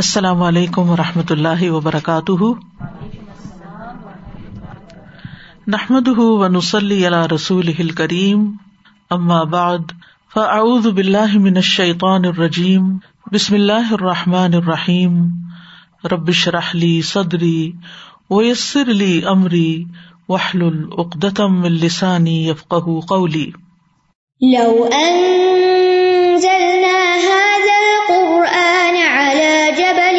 السلام علیکم ورحمۃ اللہ وبرکاتہ، نحمده ونصلی علی رسوله الکریم، اما بعد فاعوذ باللہ من الشیطان الرجیم، بسم اللہ الرحمن الرحیم، رب اشرح لی صدری ویسر لی امری واحلل عقدۃ من لسانی یفقهوا قولی. لو انزلنا هذا القرآن على جبل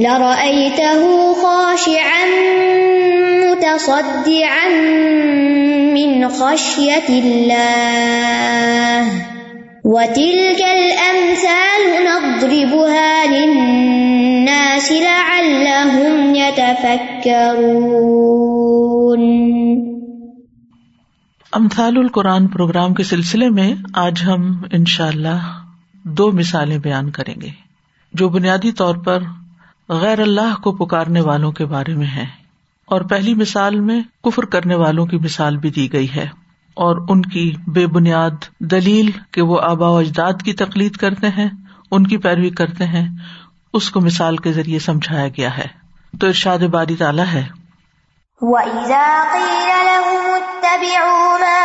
لرأيته خاشعا متصدعا من خشية الله، وتلك الأمثال نضربها للناس لعلهم يتفكرون. امثال القرآن پروگرام کے سلسلے میں آج ہم انشاءاللہ دو مثالیں بیان کریں گے جو بنیادی طور پر غیر اللہ کو پکارنے والوں کے بارے میں ہیں، اور پہلی مثال میں کفر کرنے والوں کی مثال بھی دی گئی ہے، اور ان کی بے بنیاد دلیل کہ وہ آبا و اجداد کی تقلید کرتے ہیں، ان کی پیروی کرتے ہیں، اس کو مثال کے ذریعے سمجھایا گیا ہے. تو ارشاد باری تعالیٰ ہے، وَإِذَا قِيلَ لَهُمُ اتَّبِعُوا مَا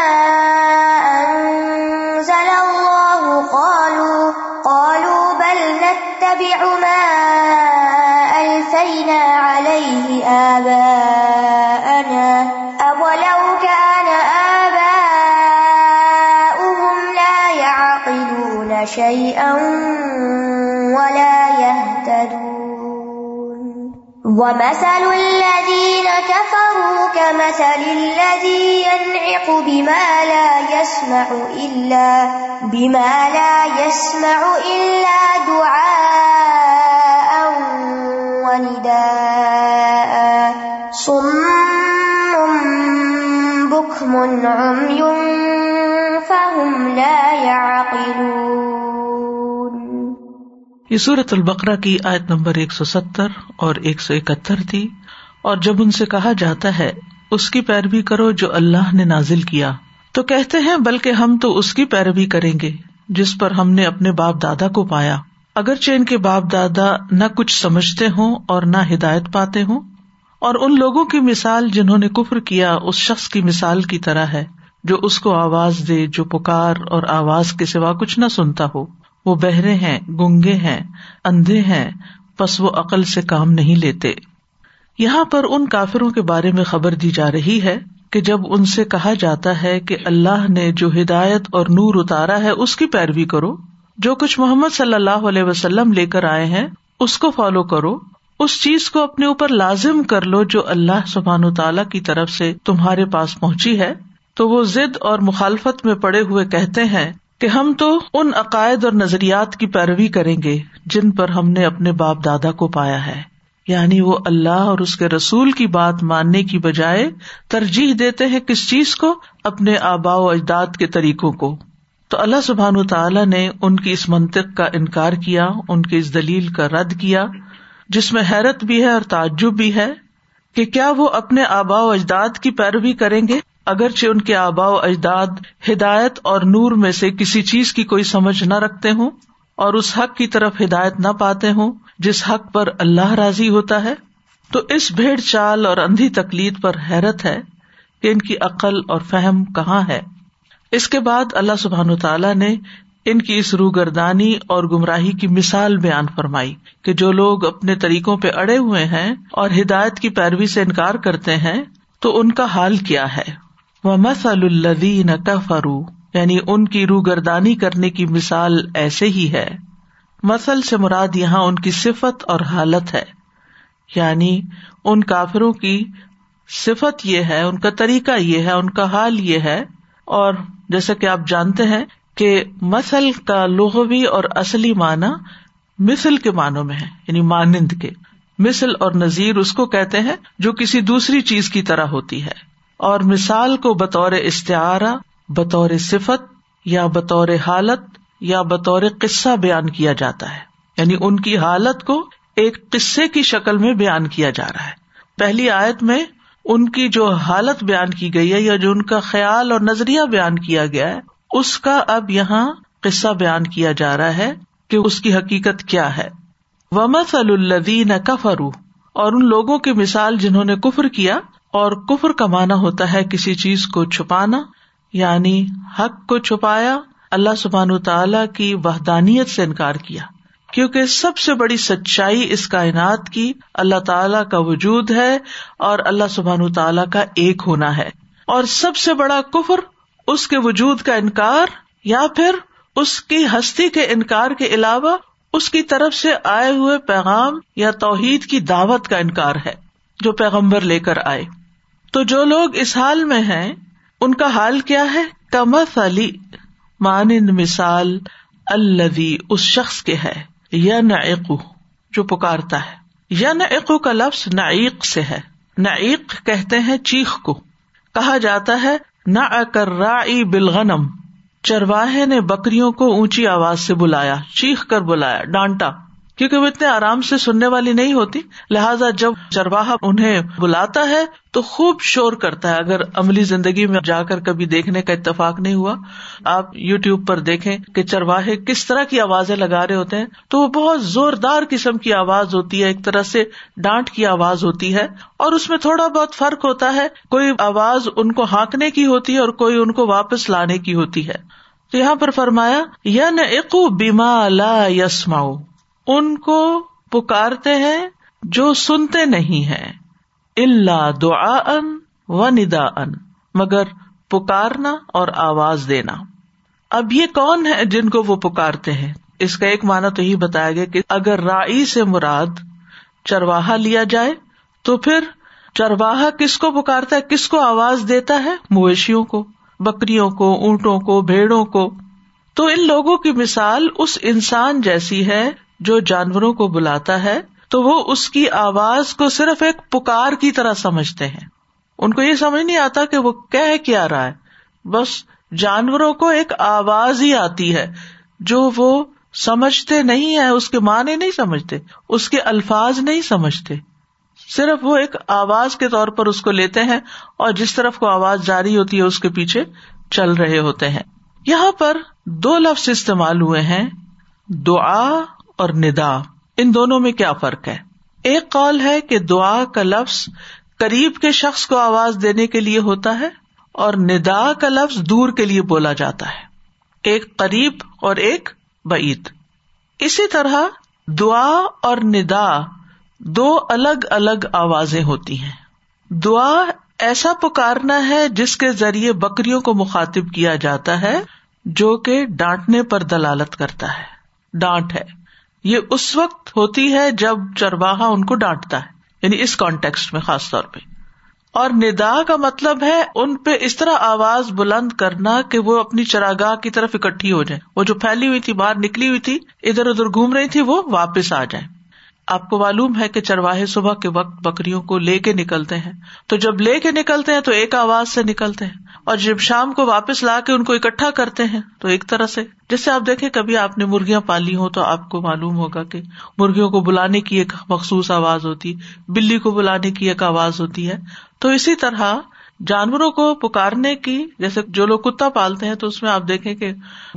أَنزَلَ اللَّهُ قَالُوا بَلْ نَتَّبِعُ مَا أَلْفَيْنَا عَلَيْهِ آبَاءَنَا أَوَلَوْ كَانَ آبَاؤُهُمْ لَا يَعْقِلُونَ شَيْئًا وَلَا يَهْتَدُونَ. وَمَثَلُ الَّذِينَ كَفَرُوا كَمَثَلِ الَّذِي يَنْعِقُ بِمَا لَا يَسْمَعُ إِلَّا دُعَاءً وَنِدَاءً، صُمٌّ بُكْمٌ عُمْيٌ فَهُمْ لَا يَعْقِلُونَ. یہ سورۃ البقرہ کی آیت نمبر 170 اور 171 تھی. اور جب ان سے کہا جاتا ہے اس کی پیروی کرو جو اللہ نے نازل کیا، تو کہتے ہیں بلکہ ہم تو اس کی پیروی کریں گے جس پر ہم نے اپنے باپ دادا کو پایا، اگرچہ ان کے باپ دادا نہ کچھ سمجھتے ہوں اور نہ ہدایت پاتے ہوں. اور ان لوگوں کی مثال جنہوں نے کفر کیا اس شخص کی مثال کی طرح ہے جو اس کو آواز دے جو پکار اور آواز کے سوا کچھ نہ سنتا ہو. وہ بہرے ہیں، گنگے ہیں، اندھے ہیں، پس وہ عقل سے کام نہیں لیتے. یہاں پر ان کافروں کے بارے میں خبر دی جا رہی ہے کہ جب ان سے کہا جاتا ہے کہ اللہ نے جو ہدایت اور نور اتارا ہے اس کی پیروی کرو، جو کچھ محمد صلی اللہ علیہ وسلم لے کر آئے ہیں اس کو فالو کرو، اس چیز کو اپنے اوپر لازم کر لو جو اللہ سبحانہ وتعالیٰ کی طرف سے تمہارے پاس پہنچی ہے، تو وہ ضد اور مخالفت میں پڑے ہوئے کہتے ہیں کہ ہم تو ان عقائد اور نظریات کی پیروی کریں گے جن پر ہم نے اپنے باپ دادا کو پایا ہے. یعنی وہ اللہ اور اس کے رسول کی بات ماننے کی بجائے ترجیح دیتے ہیں کس چیز کو؟ اپنے آباء و اجداد کے طریقوں کو. تو اللہ سبحانہ وتعالیٰ نے ان کی اس منطق کا انکار کیا، ان کی اس دلیل کا رد کیا، جس میں حیرت بھی ہے اور تعجب بھی ہے کہ کیا وہ اپنے آباء و اجداد کی پیروی کریں گے اگرچہ ان کے آباء و اجداد ہدایت اور نور میں سے کسی چیز کی کوئی سمجھ نہ رکھتے ہوں اور اس حق کی طرف ہدایت نہ پاتے ہوں جس حق پر اللہ راضی ہوتا ہے. تو اس بھیڑ چال اور اندھی تقلید پر حیرت ہے کہ ان کی عقل اور فہم کہاں ہے. اس کے بعد اللہ سبحانہ وتعالیٰ نے ان کی اس روگردانی اور گمراہی کی مثال بیان فرمائی کہ جو لوگ اپنے طریقوں پہ اڑے ہوئے ہیں اور ہدایت کی پیروی سے انکار کرتے ہیں تو ان کا حال کیا ہے. وَمَثَلُ الَّذِينَ كَفَرُوا، یعنی ان کی روگردانی کرنے کی مثال ایسے ہی ہے. مثل سے مراد یہاں ان کی صفت اور حالت ہے، یعنی ان کافروں کی صفت یہ ہے، ان کا طریقہ یہ ہے، ان کا حال یہ ہے. اور جیسا کہ آپ جانتے ہیں کہ مثل کا لغوی اور اصلی معنی مثل کے معنوں میں ہے، یعنی مانند کے. مثل اور نظیر اس کو کہتے ہیں جو کسی دوسری چیز کی طرح ہوتی ہے، اور مثال کو بطور استعارہ، بطور صفت یا بطور حالت یا بطور قصہ بیان کیا جاتا ہے. یعنی ان کی حالت کو ایک قصے کی شکل میں بیان کیا جا رہا ہے. پہلی آیت میں ان کی جو حالت بیان کی گئی ہے یا جو ان کا خیال اور نظریہ بیان کیا گیا ہے، اس کا اب یہاں قصہ بیان کیا جا رہا ہے کہ اس کی حقیقت کیا ہے. وَمَثَلُ الَّذِينَ كَفَرُوا، اور ان لوگوں کی مثال جنہوں نے کفر کیا، اور کفر کا معنی ہوتا ہے کسی چیز کو چھپانا، یعنی حق کو چھپایا، اللہ سبحانہ وتعالی کی وحدانیت سے انکار کیا، کیونکہ سب سے بڑی سچائی اس کائنات کی اللہ تعالیٰ کا وجود ہے اور اللہ سبحانہ وتعالیٰ کا ایک ہونا ہے. اور سب سے بڑا کفر اس کے وجود کا انکار یا پھر اس کی ہستی کے انکار کے علاوہ اس کی طرف سے آئے ہوئے پیغام یا توحید کی دعوت کا انکار ہے جو پیغمبر لے کر آئے. تو جو لوگ اس حال میں ہیں ان کا حال کیا ہے؟ کمثل، مانند مثال، الذی، اس شخص کے ہے، ینعق، جو پکارتا ہے. ینعق کا لفظ نعیق سے ہے. نعیق کہتے ہیں چیخ کو. کہا جاتا ہے نعق الراعی بالغنم، چرواہے نے بکریوں کو اونچی آواز سے بلایا، چیخ کر بلایا، ڈانٹا، کیونکہ وہ اتنے آرام سے سننے والی نہیں ہوتی، لہٰذا جب چرواہا انہیں بلاتا ہے تو خوب شور کرتا ہے. اگر عملی زندگی میں جا کر کبھی دیکھنے کا اتفاق نہیں ہوا، آپ یوٹیوب پر دیکھیں کہ چرواہے کس طرح کی آوازیں لگا رہے ہوتے ہیں، تو وہ بہت زوردار قسم کی آواز ہوتی ہے، ایک طرح سے ڈانٹ کی آواز ہوتی ہے. اور اس میں تھوڑا بہت فرق ہوتا ہے، کوئی آواز ان کو ہانکنے کی ہوتی ہے اور کوئی ان کو واپس لانے کی ہوتی ہے. تو یہاں پر فرمایا ینعقوا بما لا یسمعوا، ان کو پکارتے ہیں جو سنتے نہیں ہیں. الا دعاء و نداء، مگر پکارنا اور آواز دینا. اب یہ کون ہے جن کو وہ پکارتے ہیں؟ اس کا ایک معنی تو یہ بتایا گیا کہ اگر رائی سے مراد چرواہا لیا جائے تو پھر چرواہا کس کو پکارتا ہے، کس کو آواز دیتا ہے؟ مویشیوں کو، بکریوں کو، اونٹوں کو، بھیڑوں کو. تو ان لوگوں کی مثال اس انسان جیسی ہے جو جانوروں کو بلاتا ہے، تو وہ اس کی آواز کو صرف ایک پکار کی طرح سمجھتے ہیں. ان کو یہ سمجھ نہیں آتا کہ وہ کہہ کیا رہا ہے، بس جانوروں کو ایک آواز ہی آتی ہے جو وہ سمجھتے نہیں ہے، اس کے معنی نہیں سمجھتے، اس کے الفاظ نہیں سمجھتے، صرف وہ ایک آواز کے طور پر اس کو لیتے ہیں اور جس طرف کو آواز جاری ہوتی ہے اس کے پیچھے چل رہے ہوتے ہیں. یہاں پر دو لفظ استعمال ہوئے ہیں، دعا اور ندا. ان دونوں میں کیا فرق ہے؟ ایک قول ہے کہ دعا کا لفظ قریب کے شخص کو آواز دینے کے لیے ہوتا ہے اور ندا کا لفظ دور کے لیے بولا جاتا ہے، ایک قریب اور ایک بعید. اسی طرح دعا اور ندا دو الگ الگ آوازیں ہوتی ہیں. دعا ایسا پکارنا ہے جس کے ذریعے بکریوں کو مخاطب کیا جاتا ہے، جو کہ ڈانٹنے پر دلالت کرتا ہے، ڈانٹ ہے. یہ اس وقت ہوتی ہے جب چرواہا ان کو ڈانٹتا ہے، یعنی اس کانٹیکسٹ میں خاص طور پہ. اور ندا کا مطلب ہے ان پہ اس طرح آواز بلند کرنا کہ وہ اپنی چراگاہ کی طرف اکٹھی ہو جائیں، وہ جو پھیلی ہوئی تھی، باہر نکلی ہوئی تھی، ادھر ادھر گھوم رہی تھی، وہ واپس آ جائیں. آپ کو معلوم ہے کہ چرواہے صبح کے وقت بکریوں کو لے کے نکلتے ہیں، تو جب لے کے نکلتے ہیں تو ایک آواز سے نکلتے ہیں، اور جب شام کو واپس لا کے ان کو اکٹھا کرتے ہیں تو ایک طرح سے. جیسے آپ دیکھیں کبھی آپ نے مرغیاں پالی ہوں تو آپ کو معلوم ہوگا کہ مرغیوں کو بلانے کی ایک مخصوص آواز ہوتی، بلی کو بلانے کی ایک آواز ہوتی ہے. تو اسی طرح جانوروں کو پکارنے کی، جیسے جو لوگ کتا پالتے ہیں تو اس میں آپ دیکھیں کہ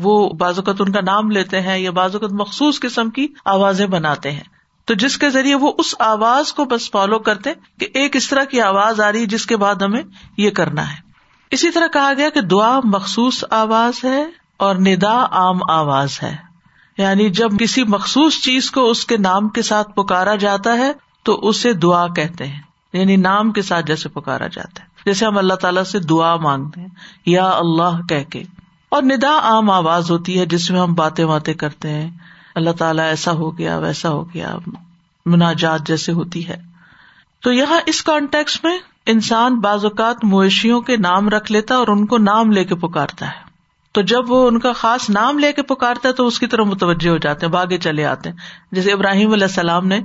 وہ بعض اوقات ان کا نام لیتے ہیں یا بعض اوقات مخصوص قسم کی آوازیں بناتے ہیں، تو جس کے ذریعے وہ اس آواز کو بس فالو کرتے کہ ایک اس طرح کی آواز آ رہی ہے جس کے بعد ہمیں یہ کرنا ہے. اسی طرح کہا گیا کہ دعا مخصوص آواز ہے اور ندا عام آواز ہے، یعنی جب کسی مخصوص چیز کو اس کے نام کے ساتھ پکارا جاتا ہے تو اسے دعا کہتے ہیں، یعنی نام کے ساتھ جیسے پکارا جاتا ہے، جیسے ہم اللہ تعالیٰ سے دعا مانگتے ہیں یا اللہ کہہ کے. اور ندا عام آواز ہوتی ہے جس میں ہم باتیں کرتے ہیں، اللہ تعالیٰ ایسا ہو گیا، ویسا ہو گیا، مناجات جیسے ہوتی ہے. تو یہاں اس کانٹیکسٹ میں انسان بعض اوقات مویشیوں کے نام رکھ لیتا اور ان کو نام لے کے پکارتا ہے، تو جب وہ ان کا خاص نام لے کے پکارتا ہے تو اس کی طرف متوجہ ہو جاتے ہیں، باغے چلے آتے ہیں. جیسے ابراہیم علیہ السلام نے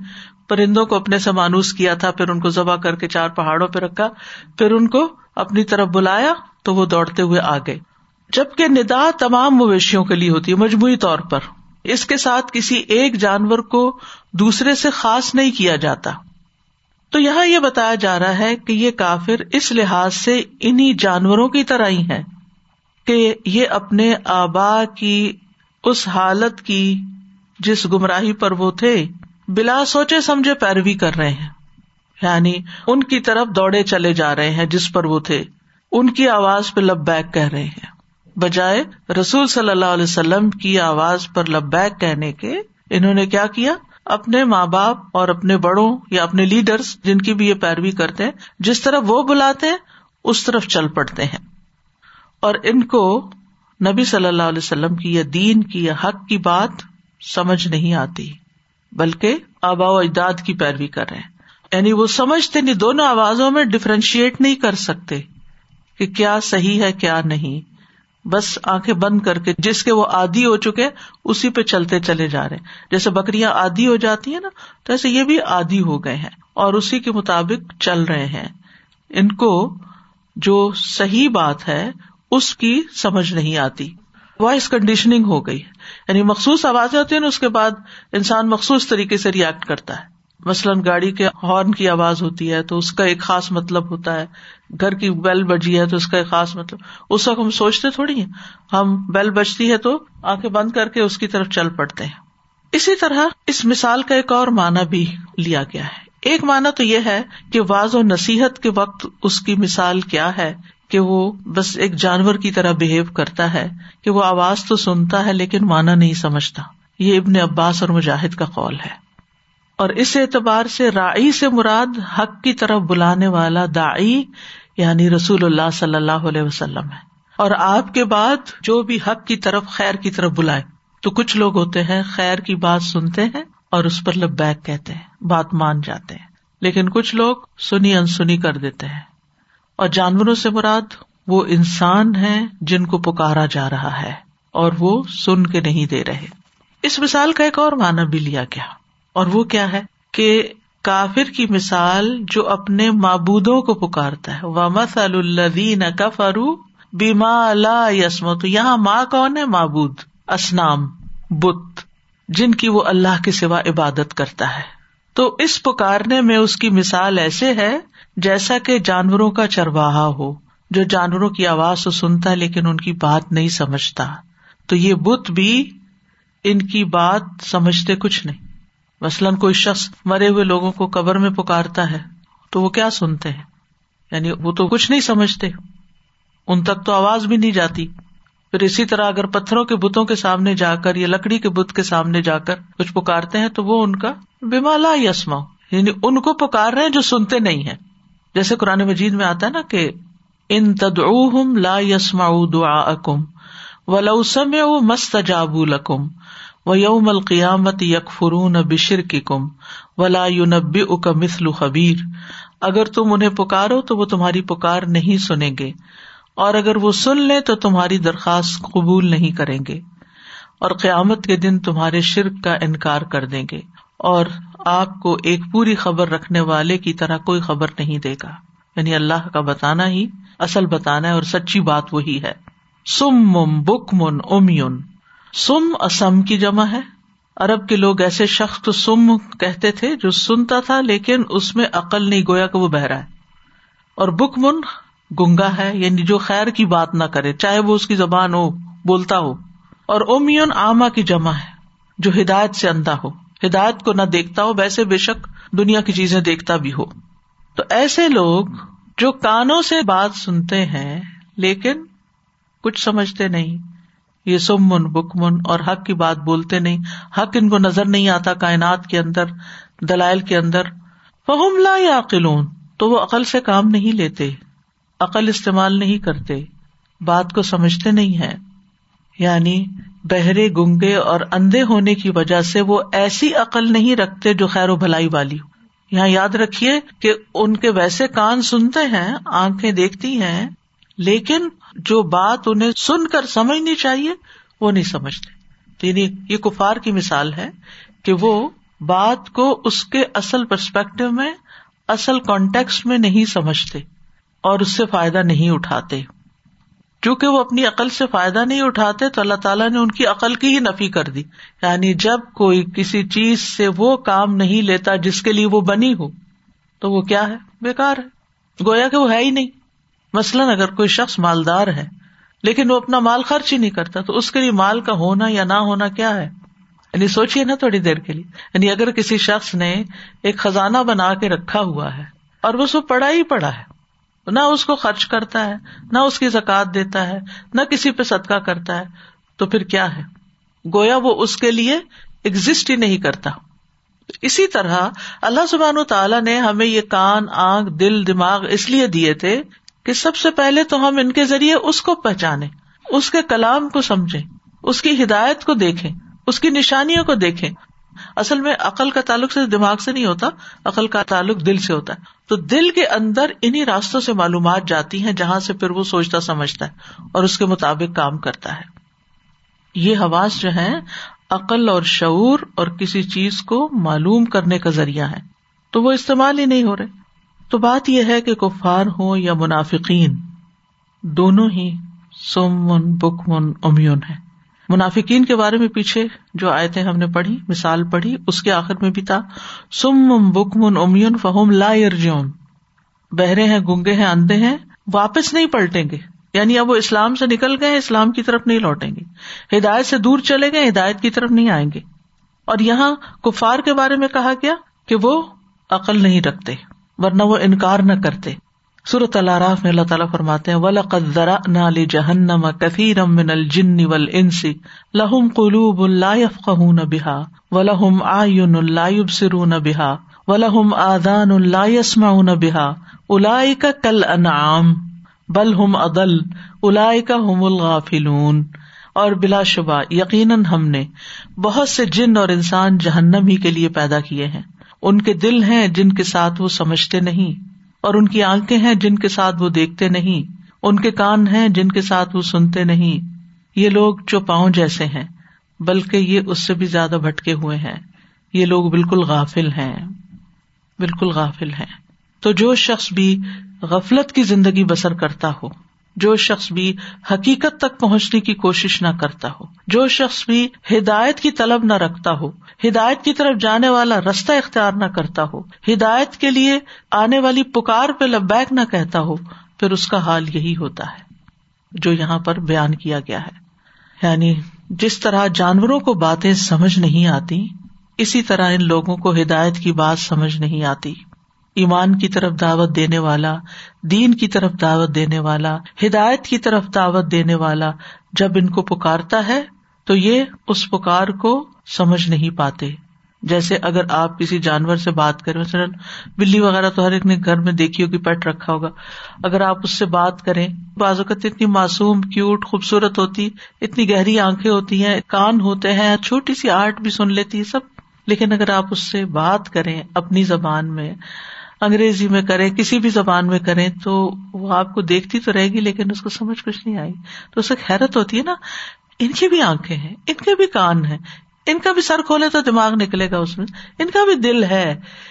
پرندوں کو اپنے سے مانوس کیا تھا، پھر ان کو ذبح کر کے چار پہاڑوں پہ رکھا، پھر ان کو اپنی طرف بلایا تو وہ دوڑتے ہوئے آ گئے. جبکہ ندا تمام مویشیوں کے لیے ہوتی ہے مجموعی طور پر، اس کے ساتھ کسی ایک جانور کو دوسرے سے خاص نہیں کیا جاتا. تو یہاں یہ بتایا جا رہا ہے کہ یہ کافر اس لحاظ سے انہی جانوروں کی طرح ہی ہیں کہ یہ اپنے آبا کی اس حالت کی جس گمراہی پر وہ تھے بلا سوچے سمجھے پیروی کر رہے ہیں، یعنی ان کی طرف دوڑے چلے جا رہے ہیں جس پر وہ تھے، ان کی آواز پہ لبیک کہہ رہے ہیں بجائے رسول صلی اللہ علیہ وسلم کی آواز پر لبیک کہنے کے. انہوں نے کیا کیا؟ اپنے ماں باپ اور اپنے بڑوں یا اپنے لیڈرز جن کی بھی یہ پیروی کرتے ہیں، جس طرح وہ بلاتے ہیں اس طرف چل پڑتے ہیں. اور ان کو نبی صلی اللہ علیہ وسلم کی یہ دین کی یا حق کی بات سمجھ نہیں آتی، بلکہ آباء و اجداد کی پیروی کر رہے ہیں. یعنی وہ سمجھتے نہیں، دونوں آوازوں میں ڈفرینشیٹ نہیں کر سکتے کہ کیا صحیح ہے کیا نہیں، بس آنکھیں بند کر کے جس کے وہ عادی ہو چکے اسی پہ چلتے چلے جا رہے ہیں. جیسے بکریاں عادی ہو جاتی ہیں نا، تو ایسے یہ بھی عادی ہو گئے ہیں اور اسی کے مطابق چل رہے ہیں. ان کو جو صحیح بات ہے اس کی سمجھ نہیں آتی، وائس کنڈیشننگ ہو گئی. یعنی مخصوص آوازیں ہوتی ہیں نا، اس کے بعد انسان مخصوص طریقے سے ری ایکٹ کرتا ہے. مثلاً گاڑی کے ہارن کی آواز ہوتی ہے تو اس کا ایک خاص مطلب ہوتا ہے، گھر کی بیل بجی ہے تو اس کا ایک خاص مطلب. اس وقت ہم سوچتے تھوڑی ہیں، ہم بیل بجتی ہے تو آنکھیں بند کر کے اس کی طرف چل پڑتے ہیں. اسی طرح اس مثال کا ایک اور معنی بھی لیا گیا ہے. ایک معنی تو یہ ہے کہ واعظ و نصیحت کے وقت اس کی مثال کیا ہے کہ وہ بس ایک جانور کی طرح بہیو کرتا ہے، کہ وہ آواز تو سنتا ہے لیکن معنی نہیں سمجھتا. یہ ابن عباس اور مجاہد کا قول ہے. اور اس اعتبار سے راعی سے مراد حق کی طرف بلانے والا داعی، یعنی رسول اللہ صلی اللہ علیہ وسلم ہے. اور آپ کے بعد جو بھی حق کی طرف، خیر کی طرف بلائے، تو کچھ لوگ ہوتے ہیں خیر کی بات سنتے ہیں اور اس پر لبیک کہتے ہیں، بات مان جاتے ہیں، لیکن کچھ لوگ سنی انسنی کر دیتے ہیں. اور جانوروں سے مراد وہ انسان ہیں جن کو پکارا جا رہا ہے اور وہ سن کے نہیں دے رہے. اس مثال کا ایک اور معنی بھی لیا گیا، اور وہ کیا ہے کہ کافر کی مثال جو اپنے معبودوں کو پکارتا ہے. وَمَثَلُ الَّذِينَ كَفَرُوا بِمَا لَا يَسْمَعُونَ، یہاں ماں کون ہے؟ معبود، اسنام، بت، جن کی وہ اللہ کے سوا عبادت کرتا ہے. تو اس پکارنے میں اس کی مثال ایسے ہے جیسا کہ جانوروں کا چرواہا ہو جو جانوروں کی آواز تو سنتا ہے لیکن ان کی بات نہیں سمجھتا. تو یہ بت بھی ان کی بات سمجھتے کچھ نہیں. مثلاً کوئی شخص مرے ہوئے لوگوں کو قبر میں پکارتا ہے تو وہ کیا سنتے ہیں؟ یعنی وہ تو کچھ نہیں سمجھتے، ان تک تو آواز بھی نہیں جاتی. پھر اسی طرح اگر پتھروں کے بتوں کے سامنے جا کر یا لکڑی کے بت کے سامنے جا کر کچھ پکارتے ہیں تو وہ ان کا بما لا یسمع، یعنی ان کو پکار رہے ہیں جو سنتے نہیں ہیں. جیسے قرآن مجید میں آتا ہے نا کہ ان تدعوہم لا یسمعوا دعاءکم ولو سمعوا ما استجابوا لکم وَيَوْمَ الْقِيَامَةِ يَكْفُرُونَ بِشِرْكِكُمْ وَلَا يُنَبِّئُكَ مِثْلُ خَبِيرٍ. اگر تم انہیں پکارو تو وہ تمہاری پکار نہیں سنیں گے، اور اگر وہ سن لیں تو تمہاری درخواست قبول نہیں کریں گے، اور قیامت کے دن تمہارے شرک کا انکار کر دیں گے، اور آپ کو ایک پوری خبر رکھنے والے کی طرح کوئی خبر نہیں دے گا. یعنی اللہ کا بتانا ہی اصل بتانا ہے اور سچی بات وہی ہے. سُمٌّ بُکمٌ عُمیٌّ، سم اسم کی جمع ہے. عرب کے لوگ ایسے شخص کو سم کہتے تھے جو سنتا تھا لیکن اس میں عقل نہیں، گویا کہ وہ بہرا ہے. اور بکمن گنگا ہے، یعنی جو خیر کی بات نہ کرے چاہے وہ اس کی زبان ہو، بولتا ہو. اور امیون عامہ کی جمع ہے، جو ہدایت سے اندھا ہو، ہدایت کو نہ دیکھتا ہو، ویسے بے شک دنیا کی چیزیں دیکھتا بھی ہو. تو ایسے لوگ جو کانوں سے بات سنتے ہیں لیکن کچھ سمجھتے نہیں، یہ سمن بکمن، اور حق کی بات بولتے نہیں، حق ان کو نظر نہیں آتا کائنات کے اندر، دلائل کے اندر. فہم لا یعقلون، تو وہ عقل سے کام نہیں لیتے، عقل استعمال نہیں کرتے، بات کو سمجھتے نہیں ہیں. یعنی بہرے، گنگے اور اندھے ہونے کی وجہ سے وہ ایسی عقل نہیں رکھتے جو خیر و بھلائی والی ہو. یہاں یاد رکھیے کہ ان کے ویسے کان سنتے ہیں، آنکھیں دیکھتی ہیں، لیکن جو بات انہیں سن کر سمجھنی چاہیے وہ نہیں سمجھتے. یعنی یہ کفار کی مثال ہے کہ وہ بات کو اس کے اصل پرسپیکٹو میں، اصل کانٹیکسٹ میں نہیں سمجھتے اور اس سے فائدہ نہیں اٹھاتے. چونکہ وہ اپنی عقل سے فائدہ نہیں اٹھاتے تو اللہ تعالیٰ نے ان کی عقل کی ہی نفی کر دی. یعنی جب کوئی کسی چیز سے وہ کام نہیں لیتا جس کے لیے وہ بنی ہو تو وہ کیا ہے؟ بیکار ہے، گویا کہ وہ ہے ہی نہیں. مثلاً اگر کوئی شخص مالدار ہے لیکن وہ اپنا مال خرچ ہی نہیں کرتا، تو اس کے لیے مال کا ہونا یا نہ ہونا کیا ہے؟ یعنی سوچئے نا تھوڑی دیر کے لیے، یعنی اگر کسی شخص نے ایک خزانہ بنا کے رکھا ہوا ہے اور وہ سب پڑا ہی پڑا ہے، نہ اس کو خرچ کرتا ہے، نہ اس کی زکوٰۃ دیتا ہے، نہ کسی پہ صدقہ کرتا ہے، تو پھر کیا ہے؟ گویا وہ اس کے لیے ایگزسٹ ہی نہیں کرتا۔ اسی طرح اللہ سبحانہ وتعالی نے ہمیں یہ کان، آنکھ، دل، دماغ اس لیے دیے تھے کہ سب سے پہلے تو ہم ان کے ذریعے اس کو پہچانیں، اس کے کلام کو سمجھیں، اس کی ہدایت کو دیکھیں، اس کی نشانیوں کو دیکھیں۔ اصل میں عقل کا تعلق صرف دماغ سے نہیں ہوتا، عقل کا تعلق دل سے ہوتا ہے، تو دل کے اندر انہی راستوں سے معلومات جاتی ہیں جہاں سے پھر وہ سوچتا سمجھتا ہے اور اس کے مطابق کام کرتا ہے۔ یہ حواس جو ہیں عقل اور شعور اور کسی چیز کو معلوم کرنے کا ذریعہ ہے، تو وہ استعمال ہی نہیں ہو رہے۔ تو بات یہ ہے کہ کفار ہوں یا منافقین، دونوں ہی سمن بکمن عمیون ہیں۔ منافقین کے بارے میں پیچھے جو آیتیں ہم نے پڑھی، مثال پڑھی، اس کے آخر میں بھی تھا سمن بکمن عمیون فہم لا یرجعون، بہرے ہیں، گنگے ہیں، اندھے ہیں، واپس نہیں پلٹیں گے، یعنی اب وہ اسلام سے نکل گئے، اسلام کی طرف نہیں لوٹیں گے، ہدایت سے دور چلے گئے، ہدایت کی طرف نہیں آئیں گے۔ اور یہاں کفار کے بارے میں کہا گیا کہ وہ عقل نہیں رکھتے ورنہ وہ انکار نہ کرتے۔ سورة الأعراف میں اللہ تعالیٰ فرماتے ہیں وَلَقَدْ ذَرَأْنَا لِجَهَنَّمَ كَثِيرًا مِنَ الْجِنِّ وَالْإِنسِ لَهُمْ قُلُوبٌ لَا يَفْقَهُونَ بِهَا وَلَهُمْ أَعْيُنٌ لَا يُبْصِرُونَ بِهَا وَلَهُمْ آذَانٌ لَا يَسْمَعُونَ بِهَا أُولَئِكَ كَالْأَنْعَامِ بل ہم اضل اولئک هم الغافلون۔ اور بلا شبہ یقیناً ہم نے بہت سے جن اور انسان جہنم ہی کے لیے پیدا کیے ہیں، ان کے دل ہیں جن کے ساتھ وہ سمجھتے نہیں، اور ان کی آنکھیں ہیں جن کے ساتھ وہ دیکھتے نہیں، ان کے کان ہیں جن کے ساتھ وہ سنتے نہیں، یہ لوگ چوپاؤں جیسے ہیں، بلکہ یہ اس سے بھی زیادہ بھٹکے ہوئے ہیں، یہ لوگ بالکل غافل ہیں، بالکل غافل ہیں۔ تو جو شخص بھی غفلت کی زندگی بسر کرتا ہو، جو شخص بھی حقیقت تک پہنچنے کی کوشش نہ کرتا ہو، جو شخص بھی ہدایت کی طلب نہ رکھتا ہو، ہدایت کی طرف جانے والا رستہ اختیار نہ کرتا ہو، ہدایت کے لیے آنے والی پکار پہ لبیک نہ کہتا ہو، پھر اس کا حال یہی ہوتا ہے جو یہاں پر بیان کیا گیا ہے۔ یعنی جس طرح جانوروں کو باتیں سمجھ نہیں آتی، اسی طرح ان لوگوں کو ہدایت کی بات سمجھ نہیں آتی۔ ایمان کی طرف دعوت دینے والا، دین کی طرف دعوت دینے والا، ہدایت کی طرف دعوت دینے والا جب ان کو پکارتا ہے تو یہ اس پکار کو سمجھ نہیں پاتے۔ جیسے اگر آپ کسی جانور سے بات کریں، مثلا بلی وغیرہ تو ہر ایک نے گھر میں دیکھی ہوگی، پیٹ رکھا ہوگا، اگر آپ اس سے بات کریں، بعض اوقات اتنی معصوم، کیوٹ، خوبصورت ہوتی، اتنی گہری آنکھیں ہوتی ہیں، کان ہوتے ہیں، چھوٹی سی آرٹ بھی سن لیتی ہے سب، لیکن اگر آپ اس سے بات کریں اپنی زبان میں، انگریزی میں کریں، کسی بھی زبان میں کریں، تو وہ آپ کو دیکھتی تو رہے گی لیکن اس کو سمجھ کچھ نہیں آئے گی، تو اسے حیرت ہوتی ہے نا، ان کی بھی آنکھیں ہیں، ان کے بھی کان ہیں، ان کا بھی سر کھولے تو دماغ نکلے گا اس میں، ان کا بھی دل ہے،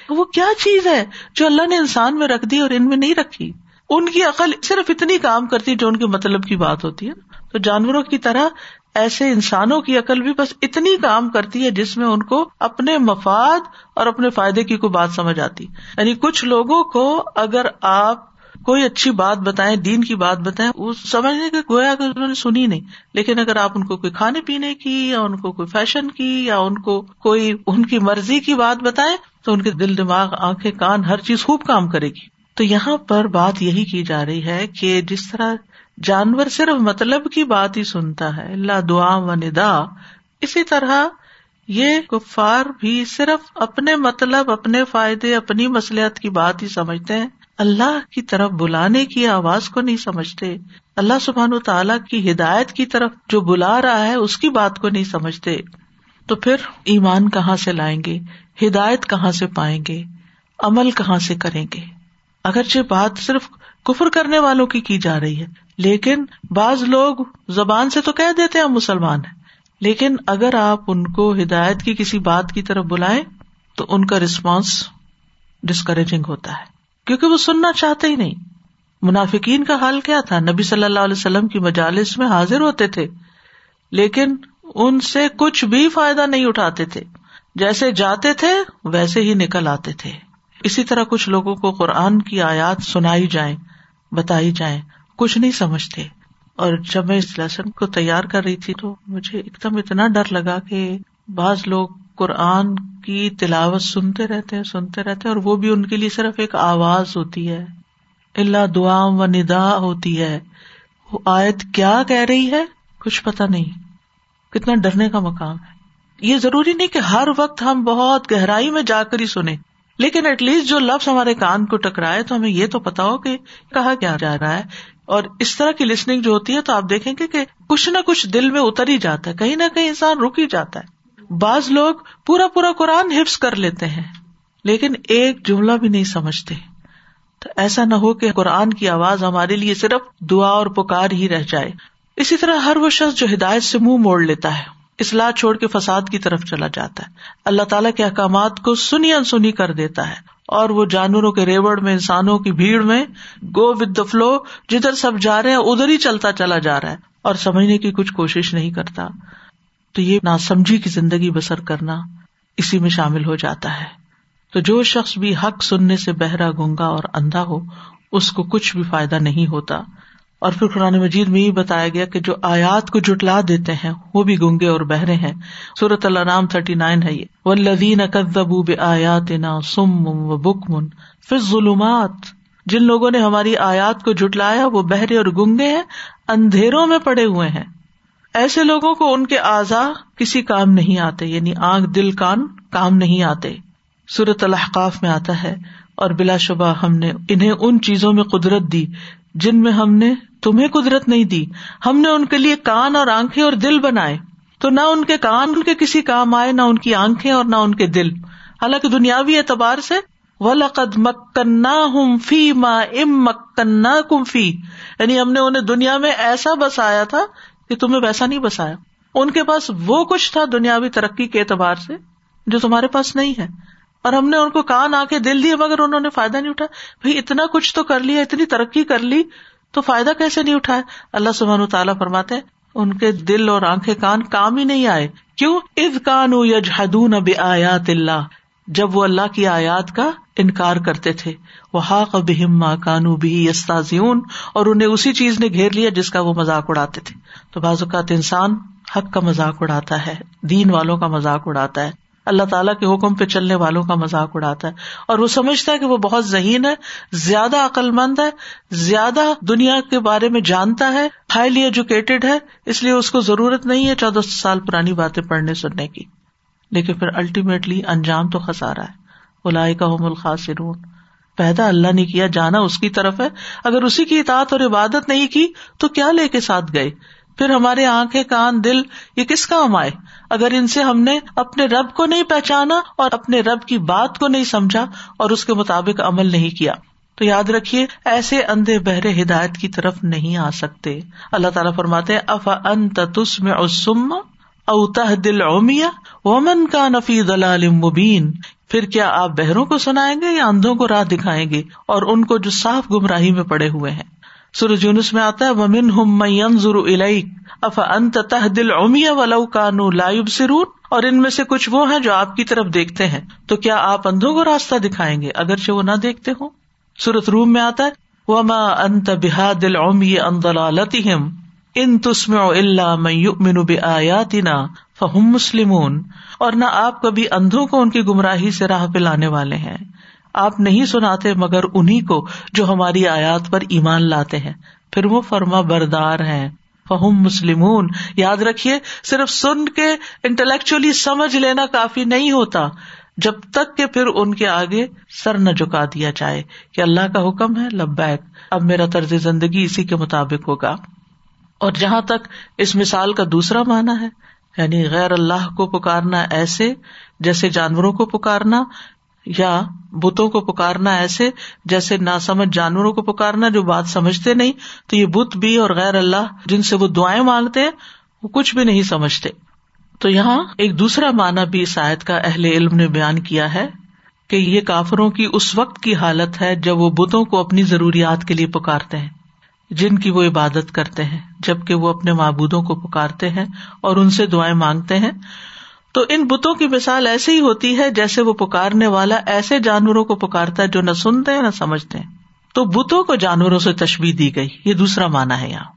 وہ کیا چیز ہے جو اللہ نے انسان میں رکھ دی اور ان میں نہیں رکھی؟ ان کی عقل صرف اتنی کام کرتی جو ان کے مطلب کی بات ہوتی ہے نا، تو جانوروں کی طرح ایسے انسانوں کی عقل بھی بس اتنی کام کرتی ہے جس میں ان کو اپنے مفاد اور اپنے فائدے کی کوئی بات سمجھ آتی۔ یعنی کچھ لوگوں کو اگر آپ کوئی اچھی بات بتائیں، دین کی بات بتائیں، وہ سمجھنے کے گویا کہ انہوں نے سنی نہیں، لیکن اگر آپ ان کو کوئی کھانے پینے کی یا ان کو کوئی فیشن کی یا ان کو کوئی ان کی مرضی کی بات بتائیں تو ان کے دل، دماغ، آنکھیں، کان، ہر چیز خوب کام کرے گی۔ تو یہاں پر بات یہی کی جا رہی ہے کہ جس طرح جانور صرف مطلب کی بات ہی سنتا ہے، لا دعا و ندا، اسی طرح یہ کفار بھی صرف اپنے مطلب، اپنے فائدے، اپنی مصلحت کی بات ہی سمجھتے ہیں، اللہ کی طرف بلانے کی آواز کو نہیں سمجھتے، اللہ سبحانہ و تعالیٰ کی ہدایت کی طرف جو بلا رہا ہے اس کی بات کو نہیں سمجھتے۔ تو پھر ایمان کہاں سے لائیں گے؟ ہدایت کہاں سے پائیں گے؟ عمل کہاں سے کریں گے؟ اگرچہ بات صرف کفر کرنے والوں کی جا رہی ہے، لیکن بعض لوگ زبان سے تو کہہ دیتے ہیں ہم مسلمان ہیں، لیکن اگر آپ ان کو ہدایت کی کسی بات کی طرف بلائیں تو ان کا رسپانس ڈسکریجنگ ہوتا ہے، کیونکہ وہ سننا چاہتے ہی نہیں۔ منافقین کا حال کیا تھا؟ نبی صلی اللہ علیہ وسلم کی مجالس میں حاضر ہوتے تھے لیکن ان سے کچھ بھی فائدہ نہیں اٹھاتے تھے، جیسے جاتے تھے ویسے ہی نکل آتے تھے۔ اسی طرح کچھ لوگوں کو قرآن کی آیات سنائی جائیں، بتائی جائیں، کچھ نہیں سمجھتے، اور جب میں اس لیسن کو تیار کر رہی تھی تو مجھے ایک دم اتنا ڈر لگا کہ بعض لوگ قرآن کی تلاوت سنتے رہتے ہیں اور وہ بھی ان کے لیے صرف ایک آواز ہوتی ہے، الا دعا و ندا ہوتی ہے، وہ آیت کیا کہہ رہی ہے کچھ پتہ نہیں. کتنا ڈرنے کا مقام ہے. یہ ضروری نہیں کہ ہر وقت ہم بہت گہرائی میں جا کر ہی سنیں، لیکن ایٹ لیسٹ جو لفظ ہمارے کان کو ٹکرائے تو ہمیں یہ تو پتا ہو کہ کہا کیا جا رہا ہے. اور اس طرح کی لسننگ جو ہوتی ہے تو آپ دیکھیں گے کہ کچھ نہ کچھ دل میں اتر ہی جاتا ہے، کہیں نہ کہیں انسان رک ہی جاتا ہے. بعض لوگ پورا قرآن حفظ کر لیتے ہیں لیکن ایک جملہ بھی نہیں سمجھتے. تو ایسا نہ ہو کہ قرآن کی آواز ہمارے لیے صرف دعا اور پکار ہی رہ جائے. اسی طرح ہر وہ شخص جو ہدایت سے منہ موڑ لیتا ہے، اصلاح چھوڑ کے فساد کی طرف چلا جاتا ہے، اللہ تعالیٰ کے احکامات کو سنی انسنی کر دیتا ہے، اور وہ جانوروں کے ریوڑ میں، انسانوں کی بھیڑ میں، گو ود دا فلو، جدھر سب جا رہے ہیں ادھر ہی چلتا چلا جا رہا ہے اور سمجھنے کی کچھ کوشش نہیں کرتا. تو یہ ناسمجھی کی زندگی بسر کرنا اسی میں شامل ہو جاتا ہے. تو جو شخص بھی حق سننے سے بہرا، گنگا اور اندھا ہو اس کو کچھ بھی فائدہ نہیں ہوتا. اور پھر قرآن مجید میں یہ بتایا گیا کہ جو آیات کو جھٹلا دیتے ہیں وہ بھی گنگے اور بہرے ہیں. سورۃ الانعام 39 ہے یہ، والذین کذبوا بآیاتنا صم وبکم فی الظلمات، جن لوگوں نے ہماری آیات کو جھٹلایا وہ بہرے اور گنگے ہیں، اندھیروں میں پڑے ہوئے ہیں. ایسے لوگوں کو ان کے اعضاء کسی کام نہیں آتے، یعنی آنکھ، دل، کان کام نہیں آتے. سورۃ الاحقاف میں آتا ہے، اور بلا شبہ ہم نے انہیں ان چیزوں میں قدرت دی جن میں ہم نے تمہیں قدرت نہیں دی، ہم نے ان کے لیے کان اور آنکھیں اور دل بنائے، تو نہ ان کے کان ان کے کسی کام آئے، نہ ان کی آنکھیں اور نہ ان کے دل، حالانکہ دنیاوی اعتبار سے. وَلَقَدْ مَكَّنَّاهُمْ فِي مَا إِمْ مَكَّنَّاكُمْ فِي، یعنی ہم نے انہیں دنیا میں ایسا بسایا تھا کہ تمہیں ویسا نہیں بسایا. ان کے پاس وہ کچھ تھا دنیاوی ترقی کے اعتبار سے جو تمہارے پاس نہیں ہے، اور ہم نے ان کو کان، آنکھیں، دل دیے مگر انہوں نے فائدہ نہیں اٹھایا. بھئی اتنا کچھ تو کر لیا، اتنی ترقی کر لی تو فائدہ کیسے نہیں اٹھایا؟ اللہ سبحانہ وتعالیٰ فرماتے ہیں ان کے دل اور آنکھیں، کان کام ہی نہیں آئے. کیوں؟ اذ کانوا یجحدون بآیات اللہ، جب وہ اللہ کی آیات کا انکار کرتے تھے. وحاق بہم ما کانوا بہ یستہزئون، اور انہیں اسی چیز نے گھیر لیا جس کا وہ مذاق اڑاتے تھے. تو بعض اوقات انسان حق کا مذاق اڑاتا ہے، دین والوں کا مذاق اڑاتا ہے، اللہ تعالیٰ کے حکم پہ چلنے والوں کا مذاق اڑاتا ہے، اور وہ سمجھتا ہے کہ وہ بہت ذہین ہے، زیادہ عقل مند ہے، زیادہ دنیا کے بارے میں جانتا ہے، ہائیلی ایجوکیٹڈ ہے، اس لیے اس کو ضرورت نہیں ہے 14 سال پرانی باتیں پڑھنے سننے کی. لیکن پھر الٹیمیٹلی انجام تو خسارا ہے. اولئک هم الخاسرون. پیدا اللہ نے کیا، جانا اس کی طرف ہے، اگر اسی کی اطاعت اور عبادت نہیں کی تو کیا لے کے ساتھ گئے؟ پھر ہمارے آنکھیں، کان، دل یہ کس کام آئے؟ اگر ان سے ہم نے اپنے رب کو نہیں پہچانا اور اپنے رب کی بات کو نہیں سمجھا اور اس کے مطابق عمل نہیں کیا. تو یاد رکھیے ایسے اندھے بہرے ہدایت کی طرف نہیں آ سکتے. اللہ تعالیٰ فرماتے ہیں افأنت تسمع الصم او تهدی العمی ومن کان فی ضلال مبین. پھر کیا آپ بہروں کو سنائیں گے یا اندھوں کو راہ دکھائیں گے، اور ان کو جو صاف گمراہی میں پڑے ہوئے ہیں. سورہ یونس میں آتا ہے وَمِنْهُمْ مَنْ يَنْظُرُ إِلَيْكَ أَفَأَنْتَ تَهْدِي الْعُمِيَ وَلَوْ كَانُوا لَا يُبْصِرُونَ. اور ان میں سے کچھ وہ ہیں جو آپ کی طرف دیکھتے ہیں، تو کیا آپ اندھوں کو راستہ دکھائیں گے اگرچہ وہ نہ دیکھتے ہوں. سورۃ روم میں آتا ہے وَمَا أَنْتَ بِهَادِ الْعُمْيِ عَنْ ضَلَالَتِهِمْ إِنْ تُسْمِعُ إِلَّا مَنْ يُؤْمِنُ بِآيَاتِنَا فَهُمْ مُسْلِمُونَ. اور نہ آپ کبھی اندھوں کو ان کی گمراہی سے راہ پلانے والے ہیں، آپ نہیں سناتے مگر انہی کو جو ہماری آیات پر ایمان لاتے ہیں، پھر وہ فرما بردار ہیں. فہم مسلمون. یاد رکھیے صرف سن کے انٹلیکچولی سمجھ لینا کافی نہیں ہوتا، جب تک کہ پھر ان کے آگے سر نہ جھکا دیا جائے کہ اللہ کا حکم ہے لبیک، اب میرا طرز زندگی اسی کے مطابق ہوگا. اور جہاں تک اس مثال کا دوسرا معنی ہے، یعنی غیر اللہ کو پکارنا ایسے جیسے جانوروں کو پکارنا، یا بتوں کو پکارنا ایسے جیسے ناسمجھ جانوروں کو پکارنا جو بات سمجھتے نہیں، تو یہ بت بھی اور غیر اللہ جن سے وہ دعائیں مانگتے ہیں وہ کچھ بھی نہیں سمجھتے. تو یہاں ایک دوسرا معنی بھی اس آیت کا اہل علم نے بیان کیا ہے کہ یہ کافروں کی اس وقت کی حالت ہے جب وہ بتوں کو اپنی ضروریات کے لیے پکارتے ہیں جن کی وہ عبادت کرتے ہیں، جبکہ وہ اپنے معبودوں کو پکارتے ہیں اور ان سے دعائیں مانگتے ہیں. تو ان بتوں کی مثال ایسے ہی ہوتی ہے جیسے وہ پکارنے والا ایسے جانوروں کو پکارتا ہے جو نہ سنتے ہیں نہ سمجھتے ہیں. تو بتوں کو جانوروں سے تشبیہ دی گئی، یہ دوسرا معنی ہے یہاں.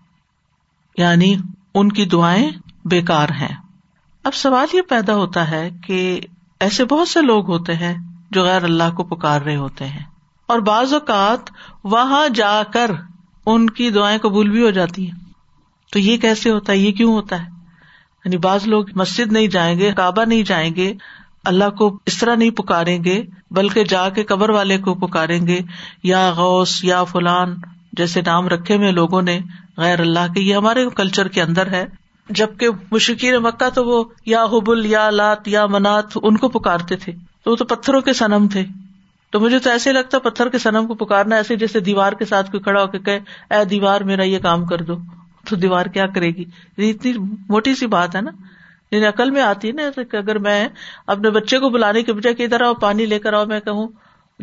یعنی ان کی دعائیں بیکار ہیں. اب سوال یہ پیدا ہوتا ہے کہ ایسے بہت سے لوگ ہوتے ہیں جو غیر اللہ کو پکار رہے ہوتے ہیں, اور بعض اوقات وہاں جا کر ان کی دعائیں قبول بھی ہو جاتی ہیں. تو یہ کیسے ہوتا ہے, یہ کیوں ہوتا ہے؟ یعنی بعض لوگ مسجد نہیں جائیں گے, کعبہ نہیں جائیں گے, اللہ کو اس طرح نہیں پکاریں گے, بلکہ جا کے قبر والے کو پکاریں گے, یا غوث یا فلان جیسے نام رکھے ہوئے لوگوں نے غیر اللہ کے. یہ ہمارے کلچر کے اندر ہے, جبکہ مشرکین مکہ تو وہ یا حبل یا لات یا منات ان کو پکارتے تھے, تو وہ تو پتھروں کے صنم تھے. تو مجھے تو ایسے لگتا پتھر کے صنم کو پکارنا ایسے جیسے دیوار کے ساتھ کوئی کھڑا ہو کے کہے اے دیوار میرا یہ کام کر دو, تو دیوار کیا کرے گی؟ اتنی موٹی سی بات ہے نا, یعنی عقل میں آتی ہے نا کہ اگر میں اپنے بچے کو بلانے کے بجائے کہ ادھر آؤ پانی لے کر آؤ, میں کہوں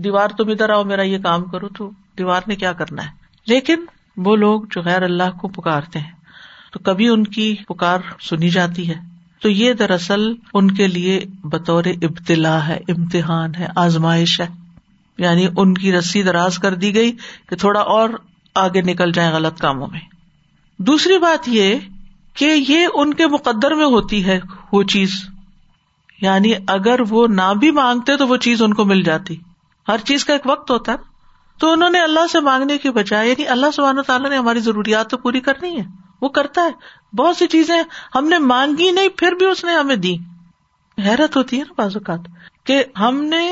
دیوار تم ادھر آؤ میرا یہ کام کرو, تو دیوار نے کیا کرنا ہے؟ لیکن وہ لوگ جو غیر اللہ کو پکارتے ہیں تو کبھی ان کی پکار سنی جاتی ہے. تو یہ دراصل ان کے لیے بطور ابتلا ہے, امتحان ہے, آزمائش ہے. یعنی ان کی رسی دراز کر دی گئی کہ تھوڑا اور آگے نکل جائیں غلط کاموں میں. دوسری بات یہ کہ یہ ان کے مقدر میں ہوتی ہے وہ چیز, یعنی اگر وہ نہ بھی مانگتے تو وہ چیز ان کو مل جاتی. ہر چیز کا ایک وقت ہوتا ہے, تو انہوں نے اللہ سے مانگنے کے بجائے, یعنی اللہ سبحانہ وتعالیٰ نے ہماری ضروریات تو پوری کرنی ہے, وہ کرتا ہے. بہت سی چیزیں ہم نے مانگی نہیں پھر بھی اس نے ہمیں دی. حیرت ہوتی ہے نا بعض اوقات کہ ہم نے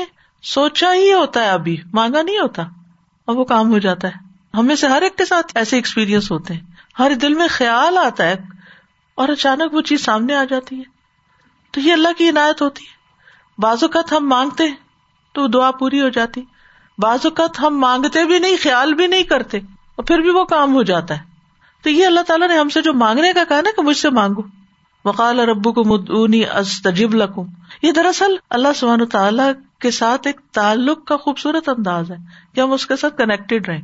سوچا ہی ہوتا ہے, ابھی مانگا نہیں ہوتا اور وہ کام ہو جاتا ہے. ہمیں سے ہر ایک کے ساتھ ایسے ایکسپیرینس ہوتے ہیں, ہمارے دل میں خیال آتا ہے اور اچانک وہ چیز سامنے آ جاتی ہے. تو یہ اللہ کی عنایت ہوتی ہے. بعض اوقات ہم مانگتے ہیں تو دعا پوری ہو جاتی, بعض اوقات ہم مانگتے بھی نہیں, خیال بھی نہیں کرتے اور پھر بھی وہ کام ہو جاتا ہے. تو یہ اللہ تعالیٰ نے ہم سے جو مانگنے کا کہا نا کہ مجھ سے مانگو, وقال ربکم ادعونی استجب لکم, یہ دراصل اللہ سبحانہ تعالیٰ کے ساتھ ایک تعلق کا خوبصورت انداز ہے کہ ہم اس کے ساتھ کنیکٹڈ رہیں,